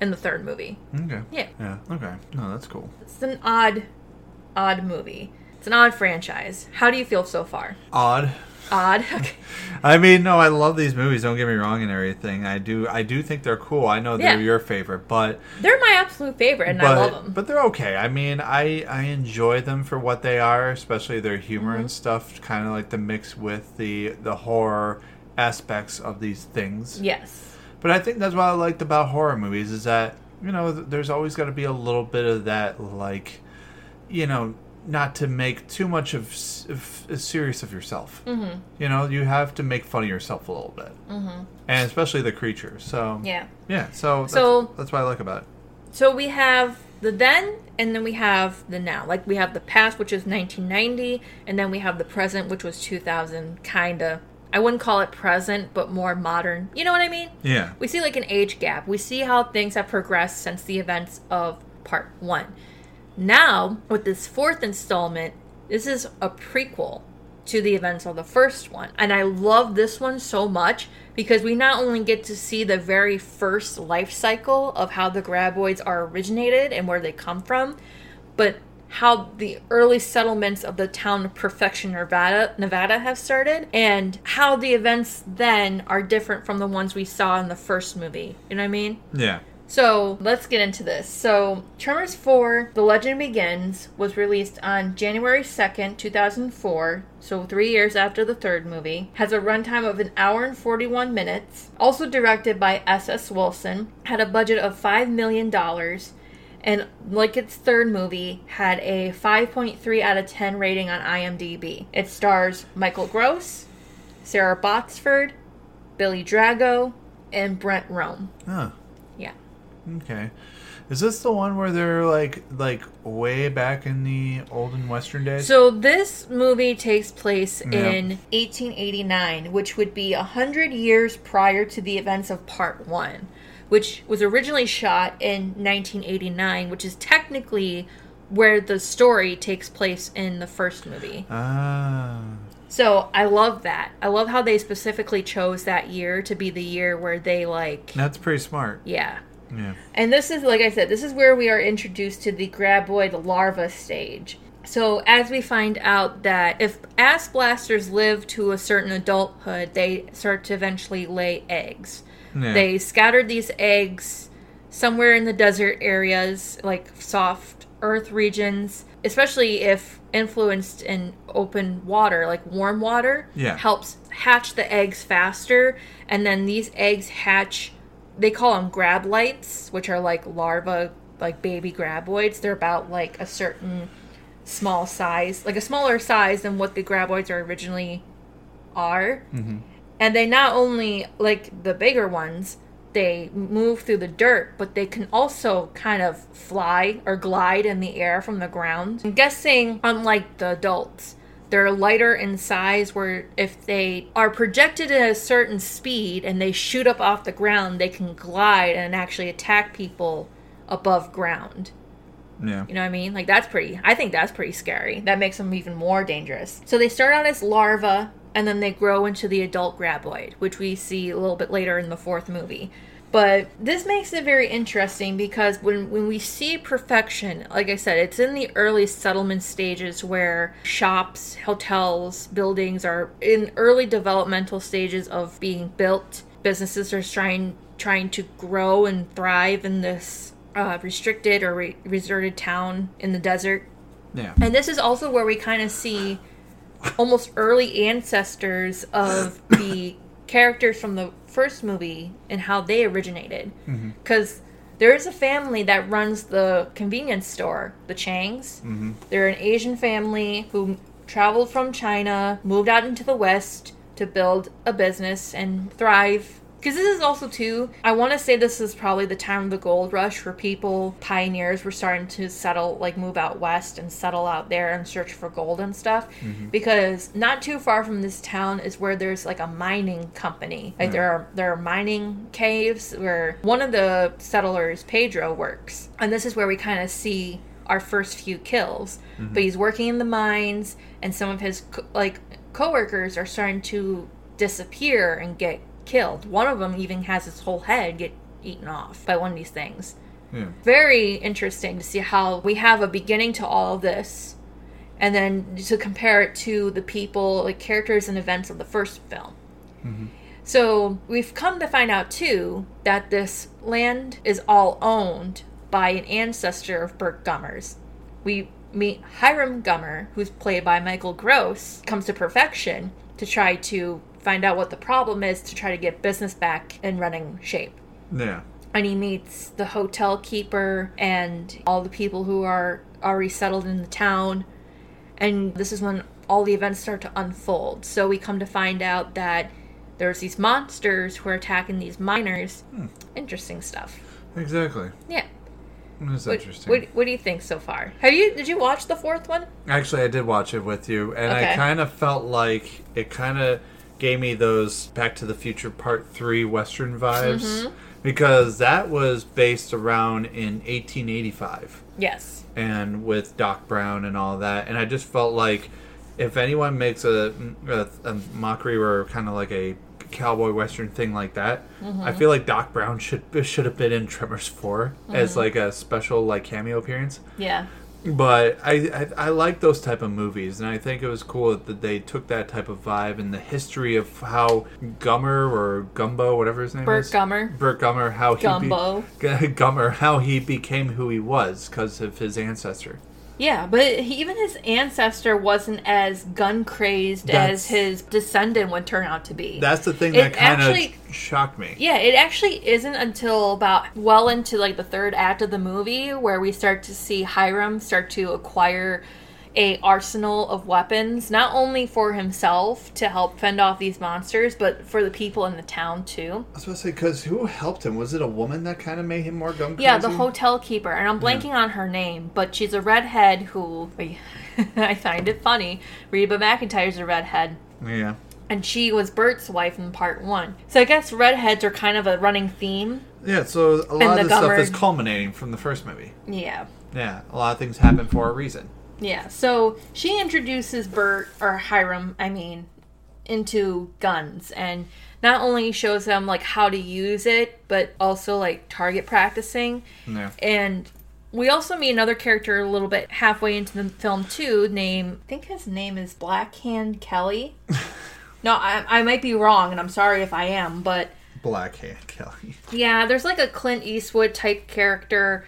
in the third movie. Okay. Yeah. Yeah. Okay. No, that's cool. It's an odd movie. It's an odd franchise. How do you feel so far? Odd. Okay. I mean, no, I love these movies. Don't get me wrong and everything. I do think they're cool. I know they're your favorite, but... They're my absolute favorite, and I love them. But they're okay. I mean, I enjoy them for what they are, especially their humor and stuff, kind of like the mix with the horror aspects of these things. Yes. But I think that's what I liked about horror movies, is that you know, there's always got to be a little bit of that, like, you know, not to make too much of serious of yourself. Mm-hmm. You know, you have to make fun of yourself a little bit. Mm-hmm. And especially the creature. So yeah. Yeah, so that's what I like about it. So we have the then, and then we have the now. Like, we have the past, which is 1990, and then we have the present, which was 2000, kind of. I wouldn't call it present, but more modern. You know what I mean? Yeah. We see, like, an age gap. We see how things have progressed since the events of part one. Now, with this fourth installment, this is a prequel to the events of the first one. And I love this one so much because we not only get to see the very first life cycle of how the Graboids are originated and where they come from, but how the early settlements of the town of Perfection, Nevada have started, and how the events then are different from the ones we saw in the first movie. You know what I mean? Yeah. So, let's get into this. So, Tremors 4, The Legend Begins, was released on January 2nd, 2004, so 3 years after the third movie. Has a runtime of an hour and 41 minutes. Also directed by S.S. Wilson. Had a budget of $5 million. And, like its third movie, had a 5.3 out of 10 rating on IMDb. It stars Michael Gross, Sarah Botsford, Billy Drago, and Brent Rome. Huh. Okay. Is this the one where they're like way back in the olden western days? So this movie takes place in 1889, which would be 100 years prior to the events of part one, which was originally shot in 1989, which is technically where the story takes place in the first movie. Ah. So, I love that. I love how they specifically chose that year to be the year where they, like... That's pretty smart. Yeah. Yeah. And this is, like I said, this is where we are introduced to the Graboid larva stage. So as we find out that if ass blasters live to a certain adulthood, they start to eventually lay eggs. Yeah. They scattered these eggs somewhere in the desert areas, like soft earth regions, especially if influenced in open water, like warm water, helps hatch the eggs faster. And then these eggs hatch... They call them grab lights, which are like larva, like baby graboids. They're about like a certain small size, like a smaller size than what the graboids are originally are. Mm-hmm. And they not only, like the bigger ones, they move through the dirt, but they can also kind of fly or glide in the air from the ground. I'm guessing, unlike the adults, they're lighter in size, where if they are projected at a certain speed and they shoot up off the ground, they can glide and actually attack people above ground. Yeah. You know what I mean? Like, that's pretty... I think that's pretty scary. That makes them even more dangerous. So they start out as larvae, and then they grow into the adult graboid, which we see a little bit later in the fourth movie. But this makes it very interesting because when we see Perfection, like I said, it's in the early settlement stages where shops, hotels, buildings are in early developmental stages of being built. Businesses are trying to grow and thrive in this restricted or reserted town in the desert. Yeah. And this is also where we kind of see almost early ancestors of the characters from the first movie and how they originated, because there is a family that runs the convenience store, the Changs. Mm-hmm. They're an Asian family who traveled from China, moved out into the West to build a business and thrive. Because this is also too, I want to say this is probably the time of the gold rush, where people, pioneers, were starting to settle, like move out west and settle out there and search for gold and stuff. Mm-hmm. Because not too far from this town is where there's like a mining company. Like there are mining caves where one of the settlers, Pedro, works. And this is where we kind of see our first few kills. Mm-hmm. But he's working in the mines, and some of his coworkers are starting to disappear and get killed. One of them even has his whole head get eaten off by one of these things. Yeah. Very interesting to see how we have a beginning to all of this, and then to compare it to the people, like characters and events of the first film. Mm-hmm. So we've come to find out too that this land is all owned by an ancestor of Burt Gummer's. We meet Hiram Gummer, who's played by Michael Gross, comes to Perfection to try to find out what the problem is, to try to get business back in running shape. Yeah. and he meets the hotel keeper and all the people who are already settled in the town. And this is when all the events start to unfold. So we come to find out that there's these monsters who are attacking these miners. Hmm. Interesting stuff. Exactly. Yeah. That's interesting. What do you think so far? Did you watch the fourth one? Actually, I did watch it with you, and okay. I kind of felt like it kind of gave me those Back to the Future Part 3 Western vibes, mm-hmm. because that was based around in 1885. Yes. And with Doc Brown and all that, and I just felt like if anyone makes a mockery or kind of like a cowboy western thing like that, mm-hmm. I feel like Doc Brown should have been in Tremors 4 mm-hmm. as like a special like cameo appearance. Yeah. But I like those type of movies, and I think it was cool that they took that type of vibe and the history of how Gummer or Gumbo, whatever his name is. Burt Gummer, how Gumbo. Gummer, how he became who he was because of his ancestor. Yeah, but even his ancestor wasn't as gun-crazed as his descendant would turn out to be. That's the thing that kind of shocked me. Yeah, it actually isn't until about well into like the third act of the movie where we start to see Hiram start to acquire an arsenal of weapons, not only for himself to help fend off these monsters, but for the people in the town too. I was going to say, because who helped him? Was it a woman that kind of made him more gun crazy? Yeah, the hotel keeper, and I'm blanking on her name, but she's a redhead who I find it funny. Reba McEntire's a redhead. Yeah. And she was Bert's wife in part one. So I guess redheads are kind of a running theme. Yeah, so a lot of this stuff is culminating from the first movie. Yeah. Yeah, a lot of things happen for a reason. Yeah, so she introduces Hiram, into guns, and not only shows them, like, how to use it, but also, like, target practicing. Yeah. And we also meet another character a little bit halfway into the film, too, I think his name is Blackhand Kelly. No, I might be wrong, and I'm sorry if I am, but... Blackhand Kelly. Yeah, there's, like, a Clint Eastwood-type character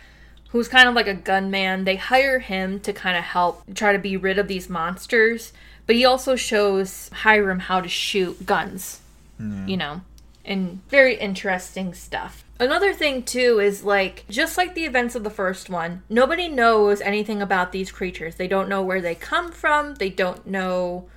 who's kind of like a gunman. They hire him to kind of help try to be rid of these monsters. But he also shows Hiram how to shoot guns, and very interesting stuff. Another thing, too, is like, just like the events of the first one, nobody knows anything about these creatures. They don't know where they come from. They don't know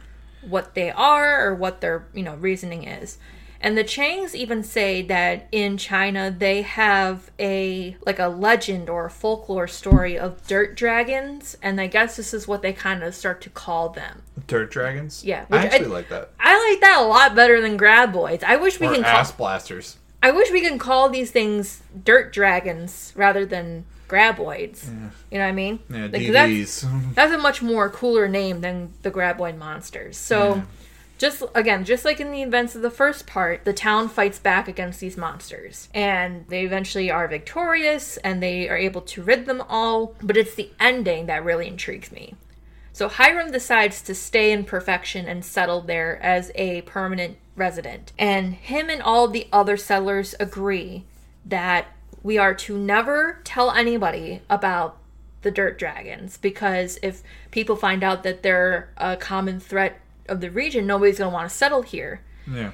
what they are or what their, reasoning is. And the Changs even say that in China they have a legend or a folklore story of dirt dragons, and I guess this is what they kind of start to call them. Dirt dragons? Yeah. I actually like that. I like that a lot better than Graboids. I wish we can call these things dirt dragons rather than Graboids. Yeah. You know what I mean? Yeah, that's a much more cooler name than the Graboid monsters. So... Yeah. Just like in the events of the first part, the town fights back against these monsters. And they eventually are victorious, and they are able to rid them all. But it's the ending that really intrigues me. So Hiram decides to stay in Perfection and settle there as a permanent resident. And him and all the other settlers agree that we are to never tell anybody about the dirt dragons. Because if people find out that they're a common threat of the region, nobody's going to want to settle here. Yeah.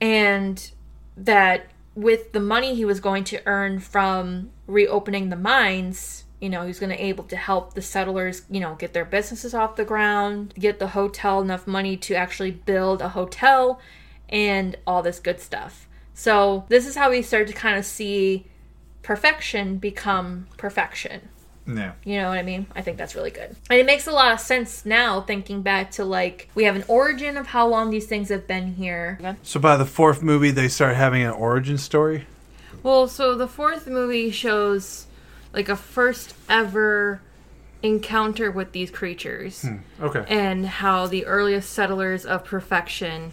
And that with the money he was going to earn from reopening the mines, he was going to be able to help the settlers, get their businesses off the ground, get the hotel enough money to actually build a hotel and all this good stuff. So this is how we start to kind of see Perfection become Perfection. No. You know what I mean? I think that's really good. And it makes a lot of sense now, thinking back to, like, we have an origin of how long these things have been here. So by the fourth movie, they start having an origin story? Well, so the fourth movie shows, like, a first ever encounter with these creatures. Hmm. Okay. And how the earliest settlers of Perfection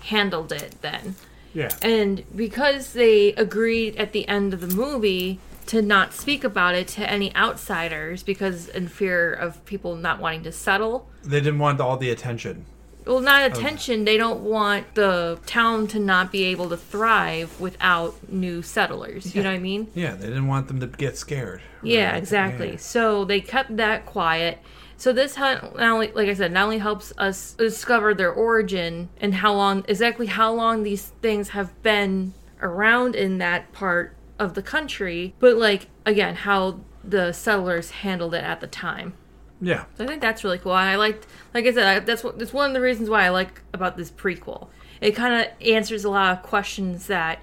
handled it then. Yeah. And because they agreed at the end of the movie to not speak about it to any outsiders, because in fear of people not wanting to settle. They didn't want all the attention. Well, not attention. They don't want the town to not be able to thrive without new settlers. Yeah. You know what I mean? Yeah, they didn't want them to get scared. Right? Yeah, exactly. Yeah. So they kept that quiet. So this, not only helps us discover their origin and how long these things have been around in that part of the country, but, like, again, how the settlers handled it at the time. Yeah. So I think that's really cool. And I liked, like I said, that's one of the reasons why I like about this prequel. It kind of answers a lot of questions that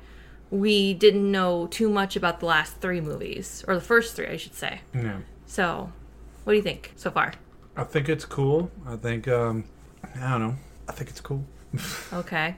we didn't know too much about the last three movies, or the first three, I should say. Yeah. So, what do you think so far? I think it's cool. I think, I don't know. I think it's cool. Okay.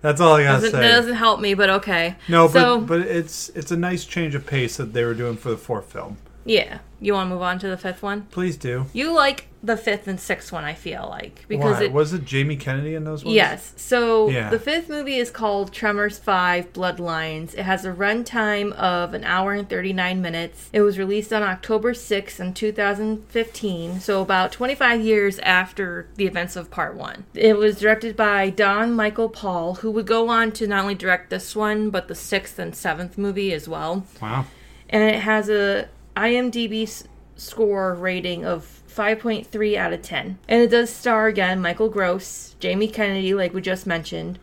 That's all I gotta say. That doesn't help me, but okay. No, so, but it's a nice change of pace that they were doing for the fourth film. Yeah. You want to move on to the fifth one? Please do. You like the fifth and sixth one, I feel like. Because was it Jamie Kennedy in those ones? Yes. So the fifth movie is called Tremors 5 Bloodlines. It has a runtime of an hour and 39 minutes. It was released on October 6th in 2015, so about 25 years after the events of Part 1. It was directed by Don Michael Paul, who would go on to not only direct this one, but the sixth and seventh movie as well. Wow. And it has a IMDb score rating of 5.3 out of 10. And it does star, again, Michael Gross, Jamie Kennedy, like we just mentioned.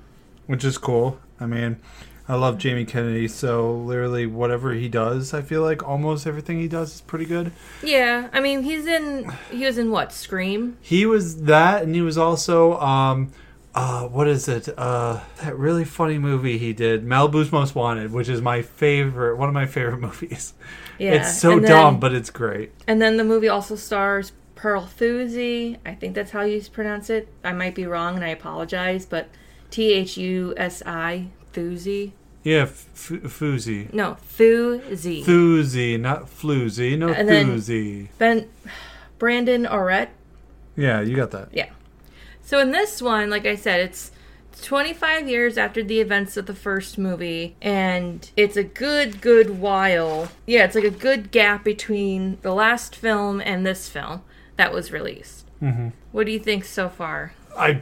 Which is cool. I mean, I love Jamie Kennedy, so literally whatever he does, I feel like almost everything he does is pretty good. Yeah. I mean, he was in what, Scream? He was that, and he was also, what is it? That really funny movie he did, Malibu's Most Wanted, which is one of my favorite movies. Yeah. It's so dumb, but it's great. And then the movie also stars Pearl Thuzi. I think that's how you pronounce it. I might be wrong, and I apologize, but Thusi, Thuzi. Yeah, Thuzi. No, Thuzi. Thuzi, not Floozy. No, and Thuzi. Then Brandon Aurette. Yeah, you got that. Yeah. So in this one, like I said, it's 25 years after the events of the first movie, and it's a good while. Yeah, it's like a good gap between the last film and this film that was released. Mm-hmm. What do you think so far? I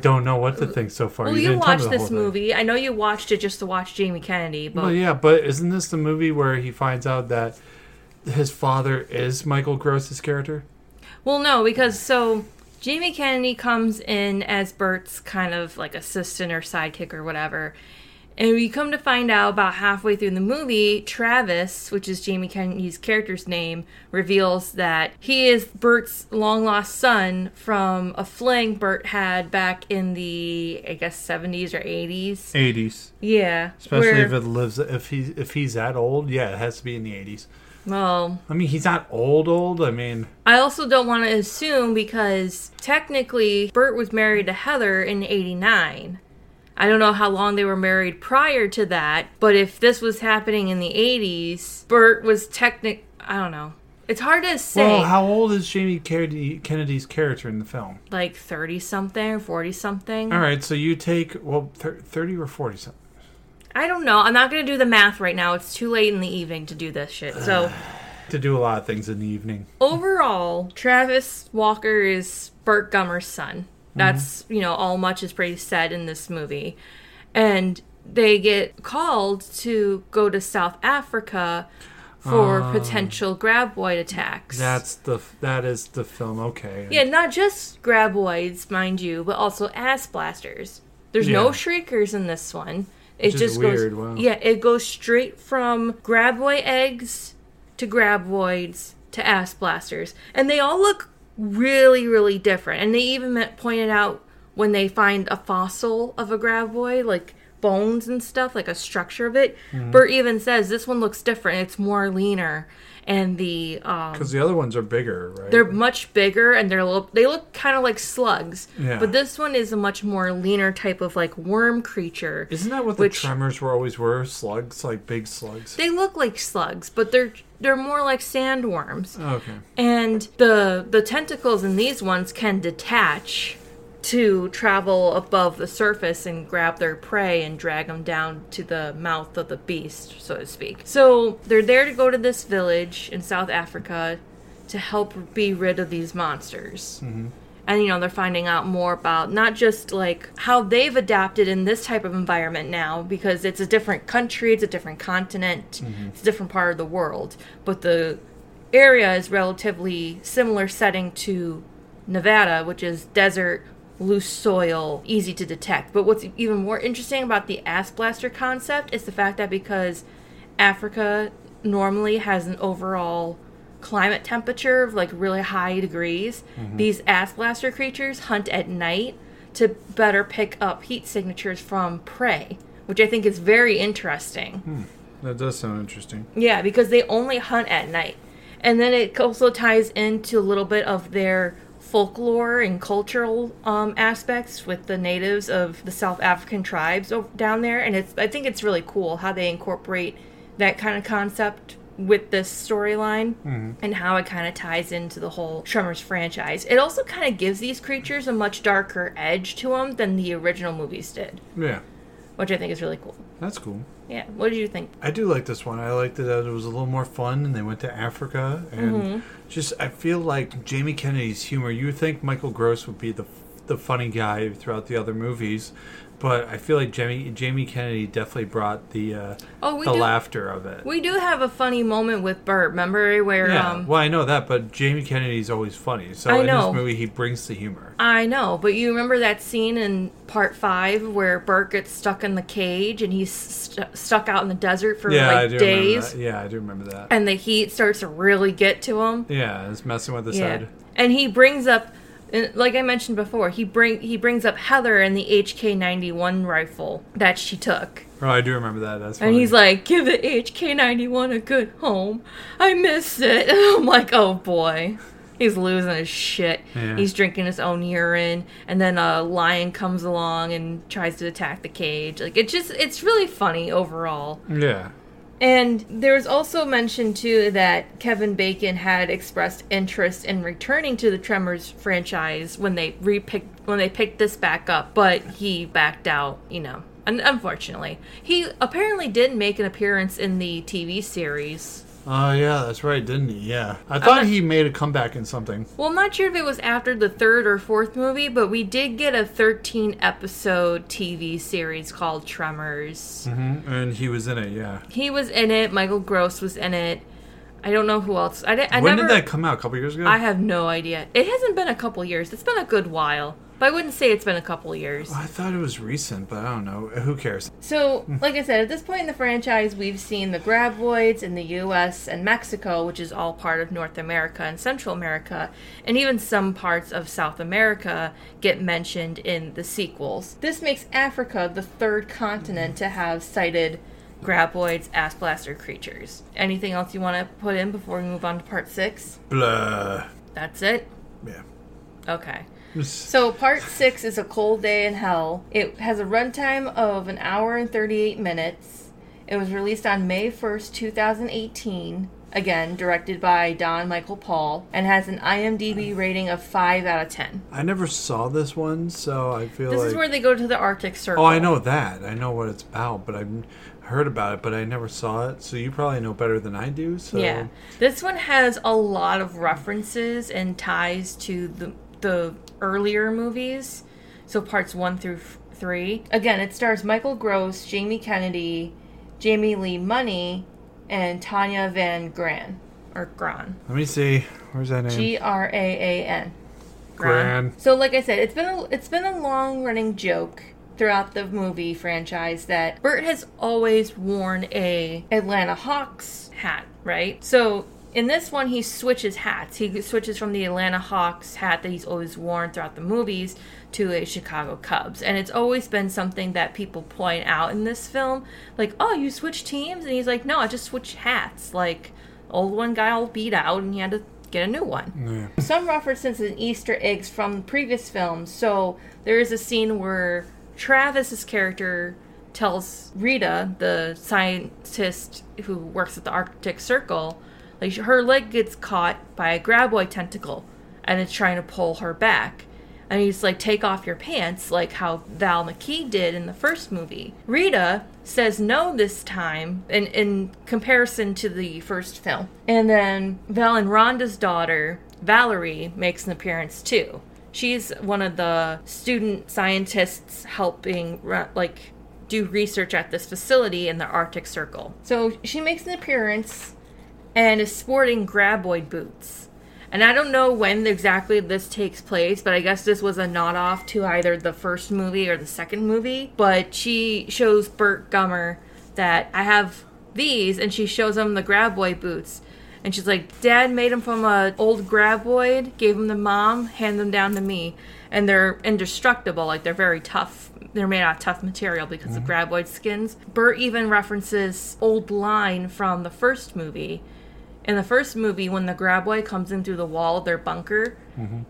don't know what to think so far. Well, you watched this movie. I know you watched it just to watch Jamie Kennedy. But... Well, yeah, but isn't this the movie where he finds out that his father is Michael Gross's character? Well, no, because so... Jamie Kennedy comes in as Bert's kind of like assistant or sidekick or whatever. And we come to find out about halfway through the movie, Travis, which is Jamie Kennedy's character's name, reveals that he is Bert's long-lost son from a fling Bert had back in the, I guess, 70s or 80s. 80s. Yeah. Especially if he's that old. Yeah, it has to be in the 80s. Well, I mean, he's not old. I mean, I also don't want to assume because technically Bert was married to Heather in 1989. I don't know how long they were married prior to that, but if this was happening in the 80s, Bert was I don't know. It's hard to say. Well, how old is Jamie Kennedy's character in the film? Like 30-something, 40-something. All right, so you take, 30 or 40-something. I don't know. I'm not going to do the math right now. It's too late in the evening to do this shit. So to do a lot of things in the evening. Overall, Travis Walker is Bert Gummer's son. That's, mm-hmm. All much is pretty said in this movie. And they get called to go to South Africa for potential Graboid attacks. That is the film. Okay. Yeah, not just Graboids, mind you, but also ass blasters. There's no shriekers in this one. It just weird. Goes, wow. Yeah, it goes straight from Graboid eggs to Graboids to ass blasters. And they all look really, really different. And they even pointed out when they find a fossil of a Graboid, like bones and stuff, like a structure of it. Mm-hmm. Bert even says, this one looks different. It's more leaner. And the... Because the other ones are bigger, right? They're much bigger, and they look kind of like slugs. Yeah. But this one is a much more leaner type of, like, worm creature. Isn't that what the Tremors were? Slugs? Like, big slugs? They look like slugs, but they're more like sandworms. Okay. And the tentacles in these ones can detach to travel above the surface and grab their prey and drag them down to the mouth of the beast, so to speak. So they're there to go to this village in South Africa to help be rid of these monsters. Mm-hmm. And, they're finding out more about not just, like, how they've adapted in this type of environment now, because it's a different country, it's a different continent, mm-hmm. it's a different part of the world. But the area is relatively similar setting to Nevada, which is desert, loose soil, easy to detect. But what's even more interesting about the ass blaster concept is the fact that because Africa normally has an overall climate temperature of like really high degrees. Mm-hmm. These ass blaster creatures hunt at night to better pick up heat signatures from prey, which I think is very interesting. That does sound interesting. Yeah, because they only hunt at night. And then it also ties into a little bit of their folklore and cultural aspects with the natives of the South African tribes down there. And I think it's really cool how they incorporate that kind of concept with this storyline, mm-hmm. and how it kind of ties into the whole Tremors franchise. It also kind of gives these creatures a much darker edge to them than the original movies did. Yeah. Which I think is really cool. That's cool. Yeah. What did you think? I do like this one. I liked that it was a little more fun, and they went to Africa, and mm-hmm. just I feel like Jamie Kennedy's humor. You would think Michael Gross would be the funny guy throughout the other movies, but I feel like Jamie Kennedy definitely brought the laughter of it. We do have a funny moment with Bert, remember? Where well, I know that, but Jamie Kennedy's always funny. So in this movie, he brings the humor. I know, but you remember that scene in Part 5 where Bert gets stuck in the cage and he's stuck out in the desert for days? Yeah, I do remember that. And the heat starts to really get to him. Yeah, it's messing with his head. And he brings up... And like I mentioned before, he brings up Heather and the HK 91 rifle that she took. Oh, I do remember that. That's funny. And he's like, give the HK 91 a good home. I miss it. And I'm like, oh boy. He's losing his shit. Yeah. He's drinking his own urine. And then a lion comes along and tries to attack the cage. Like, it's really funny overall. Yeah. And there was also mention, too, that Kevin Bacon had expressed interest in returning to the Tremors franchise when they picked this back up, but he backed out, unfortunately. He apparently did make an appearance in the TV series. Oh, yeah, that's right, didn't he? Yeah. I thought he made a comeback in something. Well, I'm not sure if it was after the third or fourth movie, but we did get a 13-episode TV series called Tremors. Mm-hmm. And he was in it, yeah. He was in it. Michael Gross was in it. I don't know who else. When did that come out? A couple years ago? I have no idea. It hasn't been a couple years. It's been a good while. But I wouldn't say it's been a couple years. Well, I thought it was recent, but I don't know. Who cares? So, like I said, at this point in the franchise, we've seen the Graboids in the U.S. and Mexico, which is all part of North America and Central America, and even some parts of South America get mentioned in the sequels. This makes Africa the third continent to have cited Graboids, ass blaster creatures. Anything else you want to put in before we move on to part 6? Blah. That's it? Yeah. Okay. So part 6 is A Cold Day in Hell. It has a runtime of an hour and 38 minutes. It was released on May 1st, 2018. Again, directed by Don Michael Paul, and has an IMDb rating of 5 out of 10. I never saw this one, so I feel this is where they go to the Arctic Circle. Oh, I know that. I know what it's about, but I've heard about it, but I never saw it, so you probably know better than I do. So yeah. This one has a lot of references and ties to the earlier movies, so parts 1 through 3. Again, it stars Michael Gross, Jamie Kennedy, Jamie Lee Money, and Tanya Van Gran. Or Gran. Let me see. Where's that name? Graan. Gran. So like I said, it's been a long-running joke throughout the movie franchise that Bert has always worn a Atlanta Hawks hat, right? So in this one, he switches hats. He switches from the Atlanta Hawks hat that he's always worn throughout the movies to a Chicago Cubs. And it's always been something that people point out in this film. Like, oh, you switch teams? And he's like, no, I just switch hats. Like, old one got all beat out and he had to get a new one. Yeah. Some references and Easter eggs from previous films. So there is a scene where Travis's character tells Rita, the scientist who works at the Arctic Circle, like her leg gets caught by a graboid tentacle, and it's trying to pull her back. And he's like, take off your pants, like how Val McKee did in the first movie. Rita says no this time, in comparison to the first film. And then Val and Rhonda's daughter, Valerie, makes an appearance too. She's one of the student scientists helping, like, do research at this facility in the Arctic Circle. So she makes an appearance and is sporting Graboid boots. And I don't know when exactly this takes place, but I guess this was a nod-off to either the first movie or the second movie. But she shows Bert Gummer that I have these, and she shows him the Graboid boots. And she's like, Dad made them from an old Graboid, gave them to Mom, hand them down to me. And they're indestructible, like they're very tough. They're made out of tough material because of Graboid skins. Bert even references old line from the first movie. In the first movie, when the Graboid comes in through the wall of their bunker,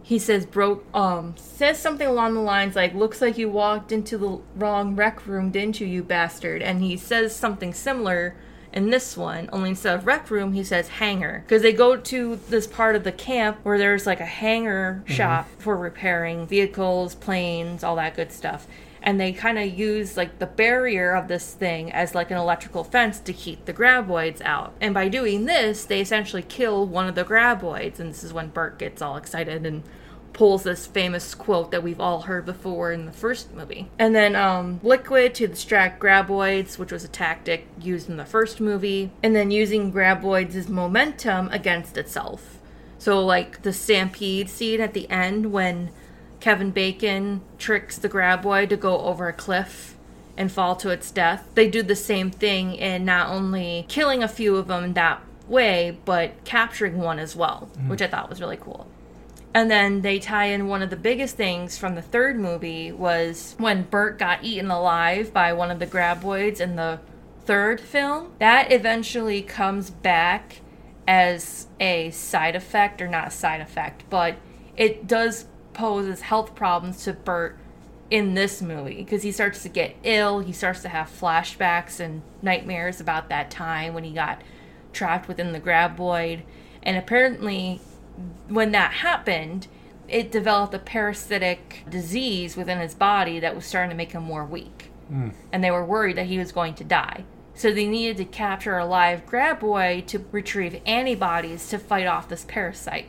he says, says something along the lines like, looks like you walked into the wrong rec room, didn't you, you bastard? And he says something similar in this one, only instead of rec room, he says hangar. Because they go to this part of the camp where there's like a hangar shop for repairing vehicles, planes, all that good stuff. And they kind of use like the barrier of this thing as like an electrical fence to keep the Graboids out. And by doing this, they essentially kill one of the Graboids. And this is when Bert gets all excited and pulls this famous quote that we've all heard before in the first movie. And then liquid to distract Graboids, which was a tactic used in the first movie. And then using Graboids as momentum against itself. So like the stampede scene at the end when Kevin Bacon tricks the Graboid to go over a cliff and fall to its death. They do the same thing in not only killing a few of them that way, but capturing one as well, which I thought was really cool. And then they tie in one of the biggest things from the third movie was when Bert got eaten alive by one of the Graboids in the third film. That eventually comes back as a side effect, or not a side effect, but it does pose as health problems to Bert in this movie because he starts to get ill. He starts to have flashbacks and nightmares about that time when he got trapped within the Graboid. And apparently, when that happened, it developed a parasitic disease within his body that was starting to make him more weak. And they were worried that he was going to die. So they needed to capture a live Graboid to retrieve antibodies to fight off this parasite.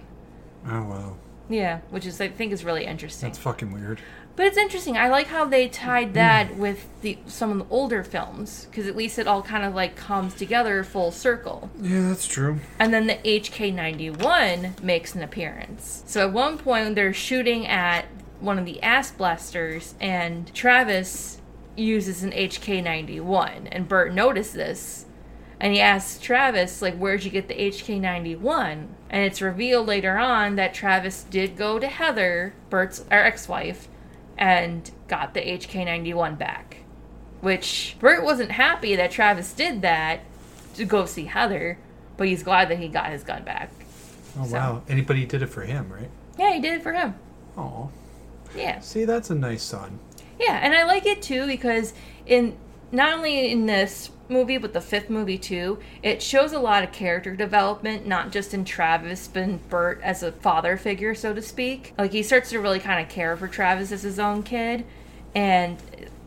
Oh, wow. Yeah, which is, I think, is really interesting. That's fucking weird. But it's interesting. I like how they tied that with some of the older films, because at least it all kind of like comes together full circle. Yeah, that's true. And then the HK 91 makes an appearance. So at one point, they're shooting at one of the ass blasters, and Travis uses an HK 91, and Bert noticed this. And he asks Travis, like, where'd you get the HK 91? And it's revealed later on that Travis did go to Heather, Bert's our ex-wife, and got the HK 91 back. Which, Bert wasn't happy that Travis did that to go see Heather, but he's glad that he got his gun back. Oh, so. Wow. Anybody did it for him, right? Yeah, he did it for him. Aw. Yeah. See, that's a nice son. Yeah, and I like it, too, because in not only in this movie, but the fifth movie too, it shows a lot of character development, not just in Travis, but in Bert as a father figure, so to speak. Like, he starts to really kind of care for Travis as his own kid, and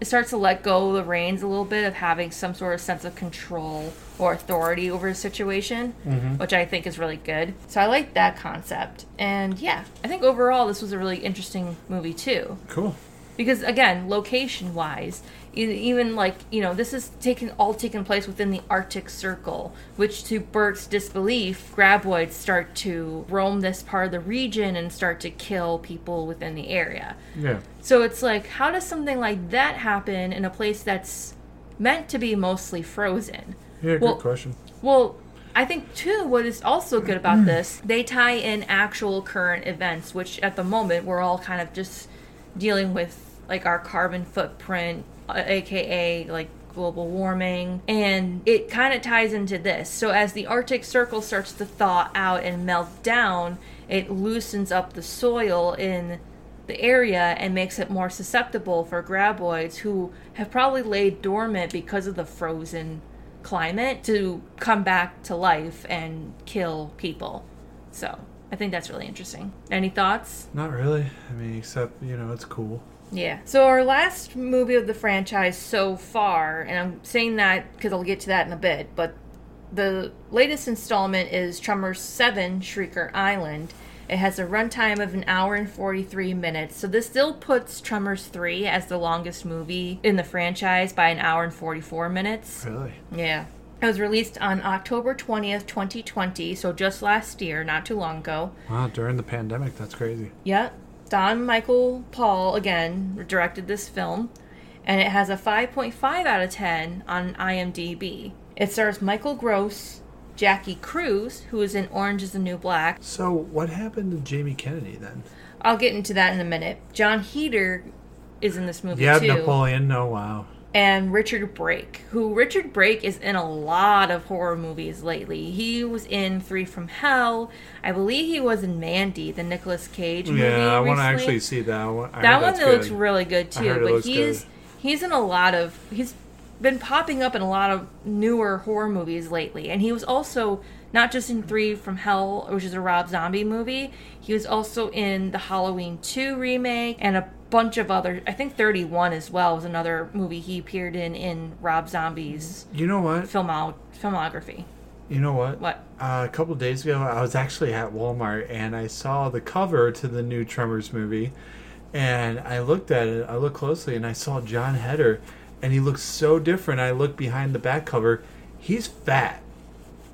starts to let go of the reins a little bit of having some sort of sense of control or authority over his situation, which I think is really good. So I like that concept. And yeah, I think overall this was a really interesting movie too. Cool. Because, again, location-wise, even, like, you know, this is all taken place within the Arctic Circle, which, to Bert's disbelief, Graboids start to roam this part of the region and start to kill people within the area. Yeah. So it's like, how does something like that happen in a place that's meant to be mostly frozen? Yeah, good question. Well, I think, too, what is also good about this, they tie in actual current events, which, at the moment, we're all kind of just dealing with, like, our carbon footprint, aka like global warming, and it kind of ties into this. So as the Arctic Circle starts to thaw out and melt down, it loosens up the soil in the area and makes it more susceptible for Graboids, who have probably laid dormant because of the frozen climate, to come back to life and kill people. So I think that's really interesting. Any thoughts? Not really. I mean, except, you know, it's cool. Yeah. So our last movie of the franchise so far, and I'm saying that because I'll get to that in a bit, but the latest installment is Tremors 7, Shrieker Island. It has a runtime of an hour and 43 minutes. So this still puts Tremors 3 as the longest movie in the franchise by an hour and 44 minutes. Really? Yeah. It was released on October 20th, 2020, so just last year, not too long ago. Wow, during the pandemic, that's crazy. Yep. Don Michael Paul, again, directed this film, and it has a 5.5 out of 10 on IMDb. It stars Michael Gross, Jackie Cruz, who is in Orange is the New Black. So what happened to Jamie Kennedy then? I'll get into that in a minute. John Heder is in this movie too. Yeah, Napoleon. Oh, wow. And Richard Brake, who Richard Brake is in a lot of horror movies lately. He was in Three from Hell. I believe he was in Mandy, the Nicolas Cage movie. Yeah, I want to actually see that one. That one looks really good too. But he's in a lot of. He's been popping up in a lot of newer horror movies lately, and he was also not just in Three from Hell, which is a Rob Zombie movie. He was also in the Halloween 2 remake and a bunch of other. I think 31 as well was another movie he appeared in Rob Zombie's filmography. You know what? What? A couple of days ago, I was actually at Walmart and I saw the cover to the new Tremors movie, and I looked at it. I looked closely and I saw John Heder, and he looks so different. I looked behind the back cover; he's fat.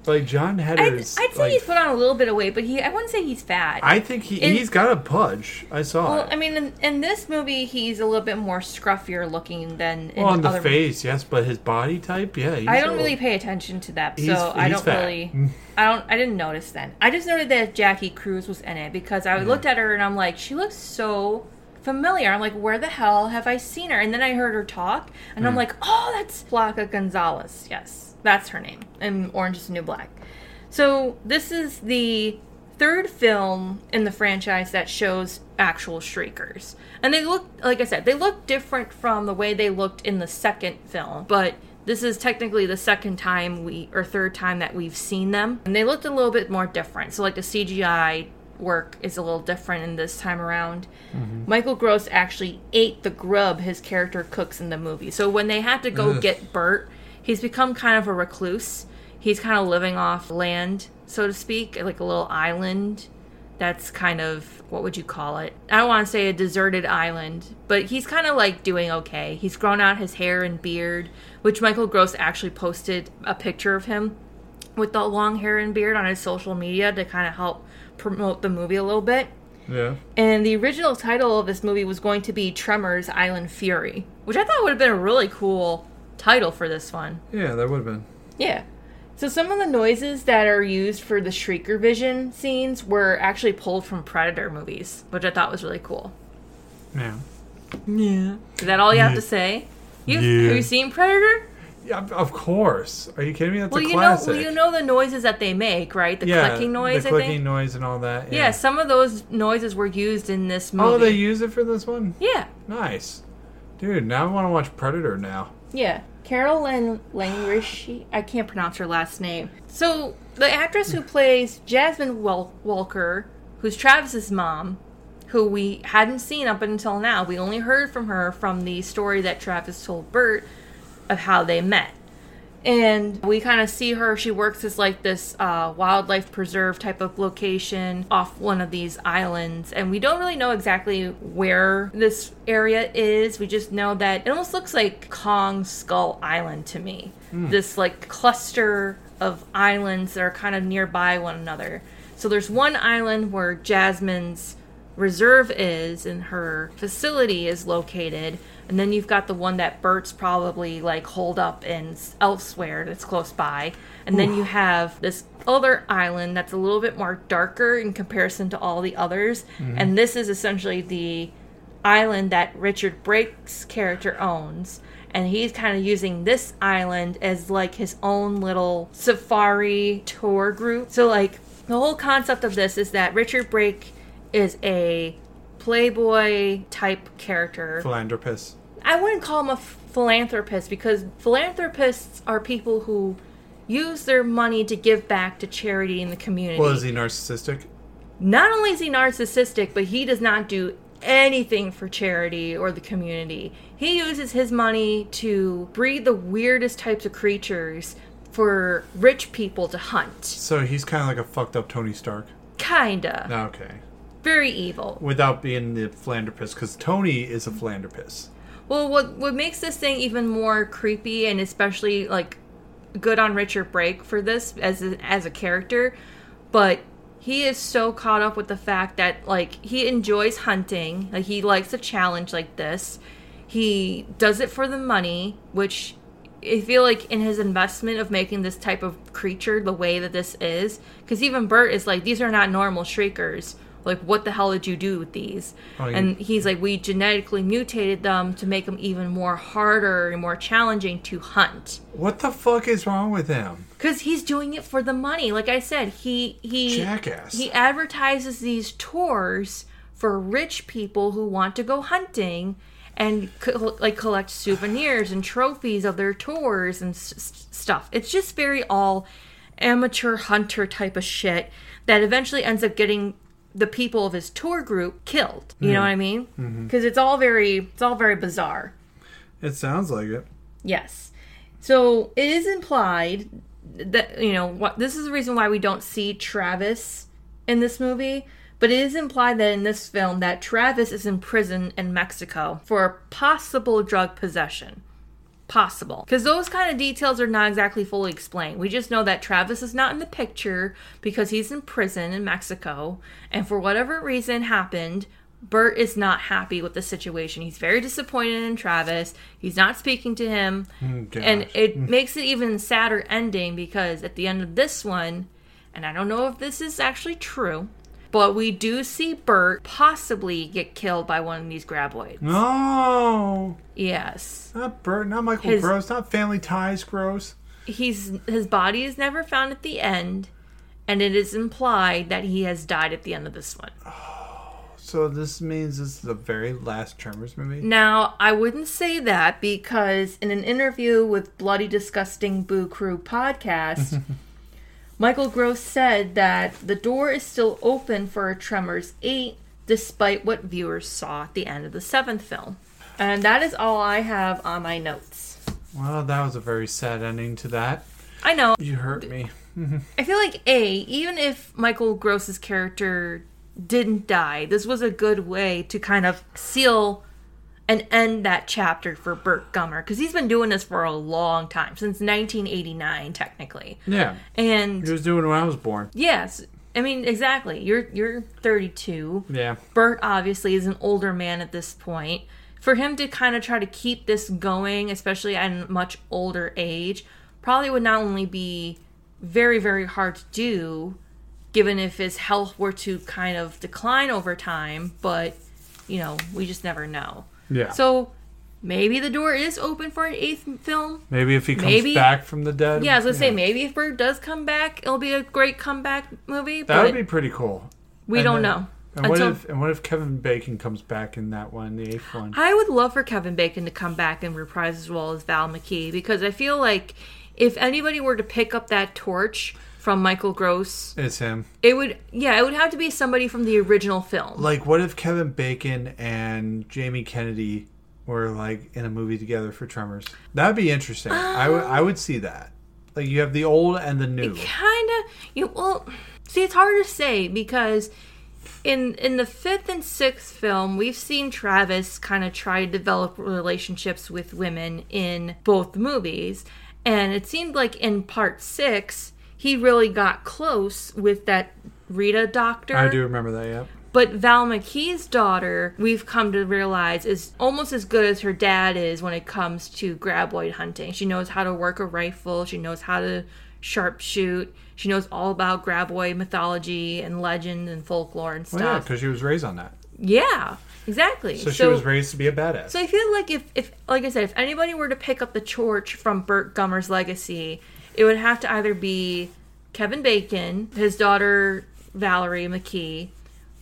Like John Heder is. I'd say he's put on a little bit of weight, but I wouldn't say he's fat. I think he's got a pudge. I saw. Well, I mean, in this movie, he's a little bit more scruffier looking than. Well, on the face, yes, but his body type, yeah. I don't really pay attention to that, so I don't really. I didn't notice then. I just noted that Jackie Cruz was in it because I looked at her and I'm like, she looks so familiar. I'm like, where the hell have I seen her? And then I heard her talk, and I'm like, oh, that's Blanca Gonzalez. Yes. That's her name, and Orange is the New Black. So this is the third film in the franchise that shows actual shriekers. And they look, like I said, they look different from the way they looked in the second film. But this is technically the second time third time that we've seen them. And they looked a little bit more different. So like the CGI work is a little different in this time around. Mm-hmm. Michael Gross actually ate the grub his character cooks in the movie. So when they had to go get Bert, he's become kind of a recluse. He's kind of living off land, so to speak, like a little island that's kind of, what would you call it? I don't want to say a deserted island, but he's kind of like doing okay. He's grown out his hair and beard, which Michael Gross actually posted a picture of him with the long hair and beard on his social media to kind of help promote the movie a little bit. Yeah. And the original title of this movie was going to be Tremors Island Fury, which I thought would have been a really cool title for this one. Yeah, that would have been. Yeah. So some of the noises that are used for the shrieker vision scenes were actually pulled from Predator movies, which I thought was really cool. Yeah. Yeah. Is that all you have to say? Have you seen Predator? Yeah, of course. Are you kidding me? That's a classic. You know the noises that they make, right? The clicking noise, the clicking noise and all that. Yeah, some of those noises were used in this movie. Oh, they use it for this one? Yeah. Nice. Dude, now I want to watch Predator now. Yeah. Carolyn Langrish, I can't pronounce her last name. So, the actress who plays Jasmine Walker, who's Travis's mom, who we hadn't seen up until now. We only heard from her from the story that Travis told Bert of how they met. And we kind of see her, she works as like this wildlife preserve type of location off one of these islands. And we don't really know exactly where this area is. We just know that it almost looks like Kong Skull Island to me. Mm. This like cluster of islands that are kind of nearby one another. So there's one island where Jasmine's reserve is and her facility is located. And then you've got the one that Bert's probably, like, holed up in elsewhere that's close by. And then you have this other island that's a little bit more darker in comparison to all the others. Mm-hmm. And this is essentially the island that Richard Brake's character owns. And he's kind of using this island as, like, his own little safari tour group. So, like, the whole concept of this is that Richard Brake is a playboy-type character. Philanthropist. I wouldn't call him a philanthropist because philanthropists are people who use their money to give back to charity in the community. Well, is he narcissistic? Not only is he narcissistic, but he does not do anything for charity or the community. He uses his money to breed the weirdest types of creatures for rich people to hunt. So he's kind of like a fucked-up Tony Stark? Kinda. Okay. Very evil. Without being the philanthropist, because Tony is a philanthropist. Well, what makes this thing even more creepy and especially, like, good on Richard Brake for this as a character, but he is so caught up with the fact that, like, he enjoys hunting. Like, he likes a challenge like this. He does it for the money, which I feel like in his investment of making this type of creature the way that this is, because even Bert is like, these are not normal shriekers. Like, what the hell did you do with these? Oh, yeah. And he's like, we genetically mutated them to make them even more harder and more challenging to hunt. What the fuck is wrong with him? Because he's doing it for the money. Like I said, he jackass. He advertises these tours for rich people who want to go hunting and collect souvenirs and trophies of their tours and stuff. It's just very all amateur hunter type of shit that eventually ends up getting the people of his tour group killed. You know what I mean? Because it's all very bizarre. It sounds like it. Yes. So it is implied that, you know, what this is the reason why we don't see Travis in this movie. But it is implied that in this film that Travis is in prison in Mexico for possible drug possession. Possible. Because those kind of details are not exactly fully explained. We just know that Travis is not in the picture because he's in prison in Mexico. And for whatever reason happened, Bert is not happy with the situation. He's very disappointed in Travis. He's not speaking to him. Gosh. And it makes it even sadder ending because at the end of this one, and I don't know if this is actually true, but we do see Bert possibly get killed by one of these graboids. No. Yes. Not Bert, not Michael Gross, not Family Ties Gross. His body is never found at the end, and it is implied that he has died at the end of this one. Oh, so this means this is the very last Tremors movie? Now, I wouldn't say that because in an interview with Bloody Disgusting Boo Crew podcast... Michael Gross said that the door is still open for a Tremors 8, despite what viewers saw at the end of the 7th film. And that is all I have on my notes. Well, that was a very sad ending to that. I know. You hurt me. I feel like, even if Michael Gross's character didn't die, this was a good way to kind of seal and end that chapter for Bert Gummer. Because he's been doing this for a long time. Since 1989, technically. Yeah. And he was doing it when I was born. Yes. I mean, exactly. You're 32. Yeah. Bert, obviously, is an older man at this point. For him to kind of try to keep this going, especially at a much older age, probably would not only be very, very hard to do, given if his health were to kind of decline over time, but, you know, we just never know. Yeah. So maybe the door is open for an 8th film. Maybe if he comes back from the dead. Yeah, I was going to say, maybe if Bert does come back, it'll be a great comeback movie. That would be pretty cool. We don't know. And what if Kevin Bacon comes back in that one, the 8th one? I would love for Kevin Bacon to come back and reprise as well as Val McKee, because I feel like if anybody were to pick up that torch from Michael Gross, it's him. It would have to be somebody from the original film. Like, what if Kevin Bacon and Jamie Kennedy were like in a movie together for Tremors? That'd be interesting. I would see that. Like, you have the old and the new. It's hard to say because in the 5th and 6th film, we've seen Travis kind of try to develop relationships with women in both movies, and it seemed like in part 6. He really got close with that Rita doctor. I do remember that, yeah. But Val McKee's daughter, we've come to realize, is almost as good as her dad is when it comes to graboid hunting. She knows how to work a rifle. She knows how to sharpshoot. She knows all about graboid mythology and legend and folklore and stuff. Well, yeah, because she was raised on that. Yeah, exactly. So she was raised to be a badass. So I feel like if like I said, if anybody were to pick up the torch from Bert Gummer's legacy, it would have to either be Kevin Bacon, his daughter Valerie McKee,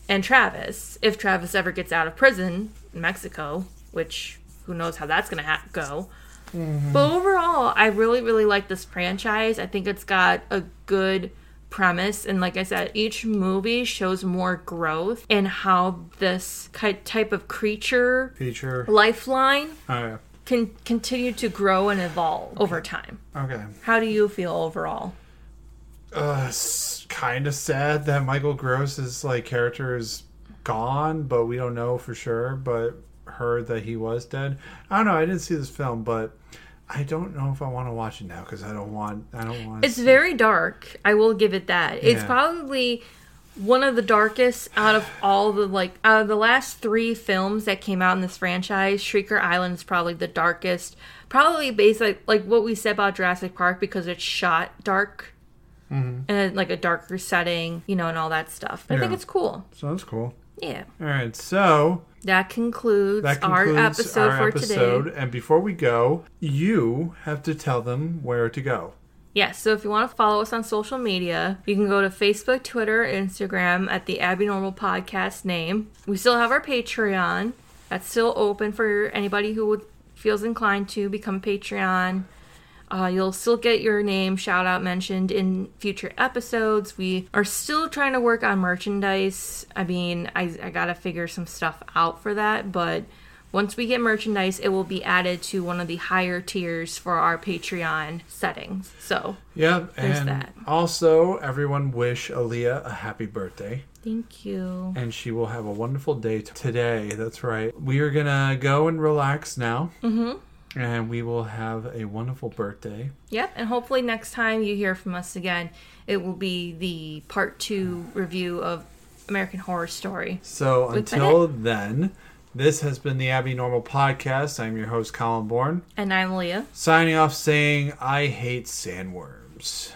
and Travis, if Travis ever gets out of prison in Mexico, which who knows how that's going to go. Mm-hmm. But overall, I really, really like this franchise. I think it's got a good premise. And like I said, each movie shows more growth in how this type of creature lifeline... Oh, yeah. Can continue to grow and evolve over time. Okay. How do you feel overall? Kind of sad that Michael Gross's character is gone, but we don't know for sure. But heard that he was dead. I don't know. I didn't see this film, but I don't know if I want to watch it now because I don't want. It's very dark. I will give it that. Yeah. It's probably one of the darkest out of all the, like, out of the last three films that came out in this franchise, Shrieker Island is probably the darkest. Probably based, like what we said about Jurassic Park, because it's shot dark. Mm-hmm. And, like, a darker setting, you know, and all that stuff. Yeah. I think it's cool. Sounds cool. Yeah. All right, so... That concludes our episode for today. And before we go, you have to tell them where to go. Yes, so if you want to follow us on social media, you can go to Facebook, Twitter, Instagram at the Abbey Normal Podcast name. We still have our Patreon. That's still open for anybody who feels inclined to become a Patreon. You'll still get your name shout out mentioned in future episodes. We are still trying to work on merchandise. I mean, I gotta figure some stuff out for that, but once we get merchandise, it will be added to one of the higher tiers for our Patreon settings. So, yeah, and that. Also, everyone wish Aaliyah a happy birthday. Thank you. And she will have a wonderful day today. That's right. We are going to go and relax now. Mm-hmm. And we will have a wonderful birthday. Yep, and hopefully next time you hear from us again, it will be the part 2 review of American Horror Story. So, until then... This has been the Abbey Normal Podcast. I'm your host, Colin Bourne. And I'm Leah. Signing off saying, I hate sandworms.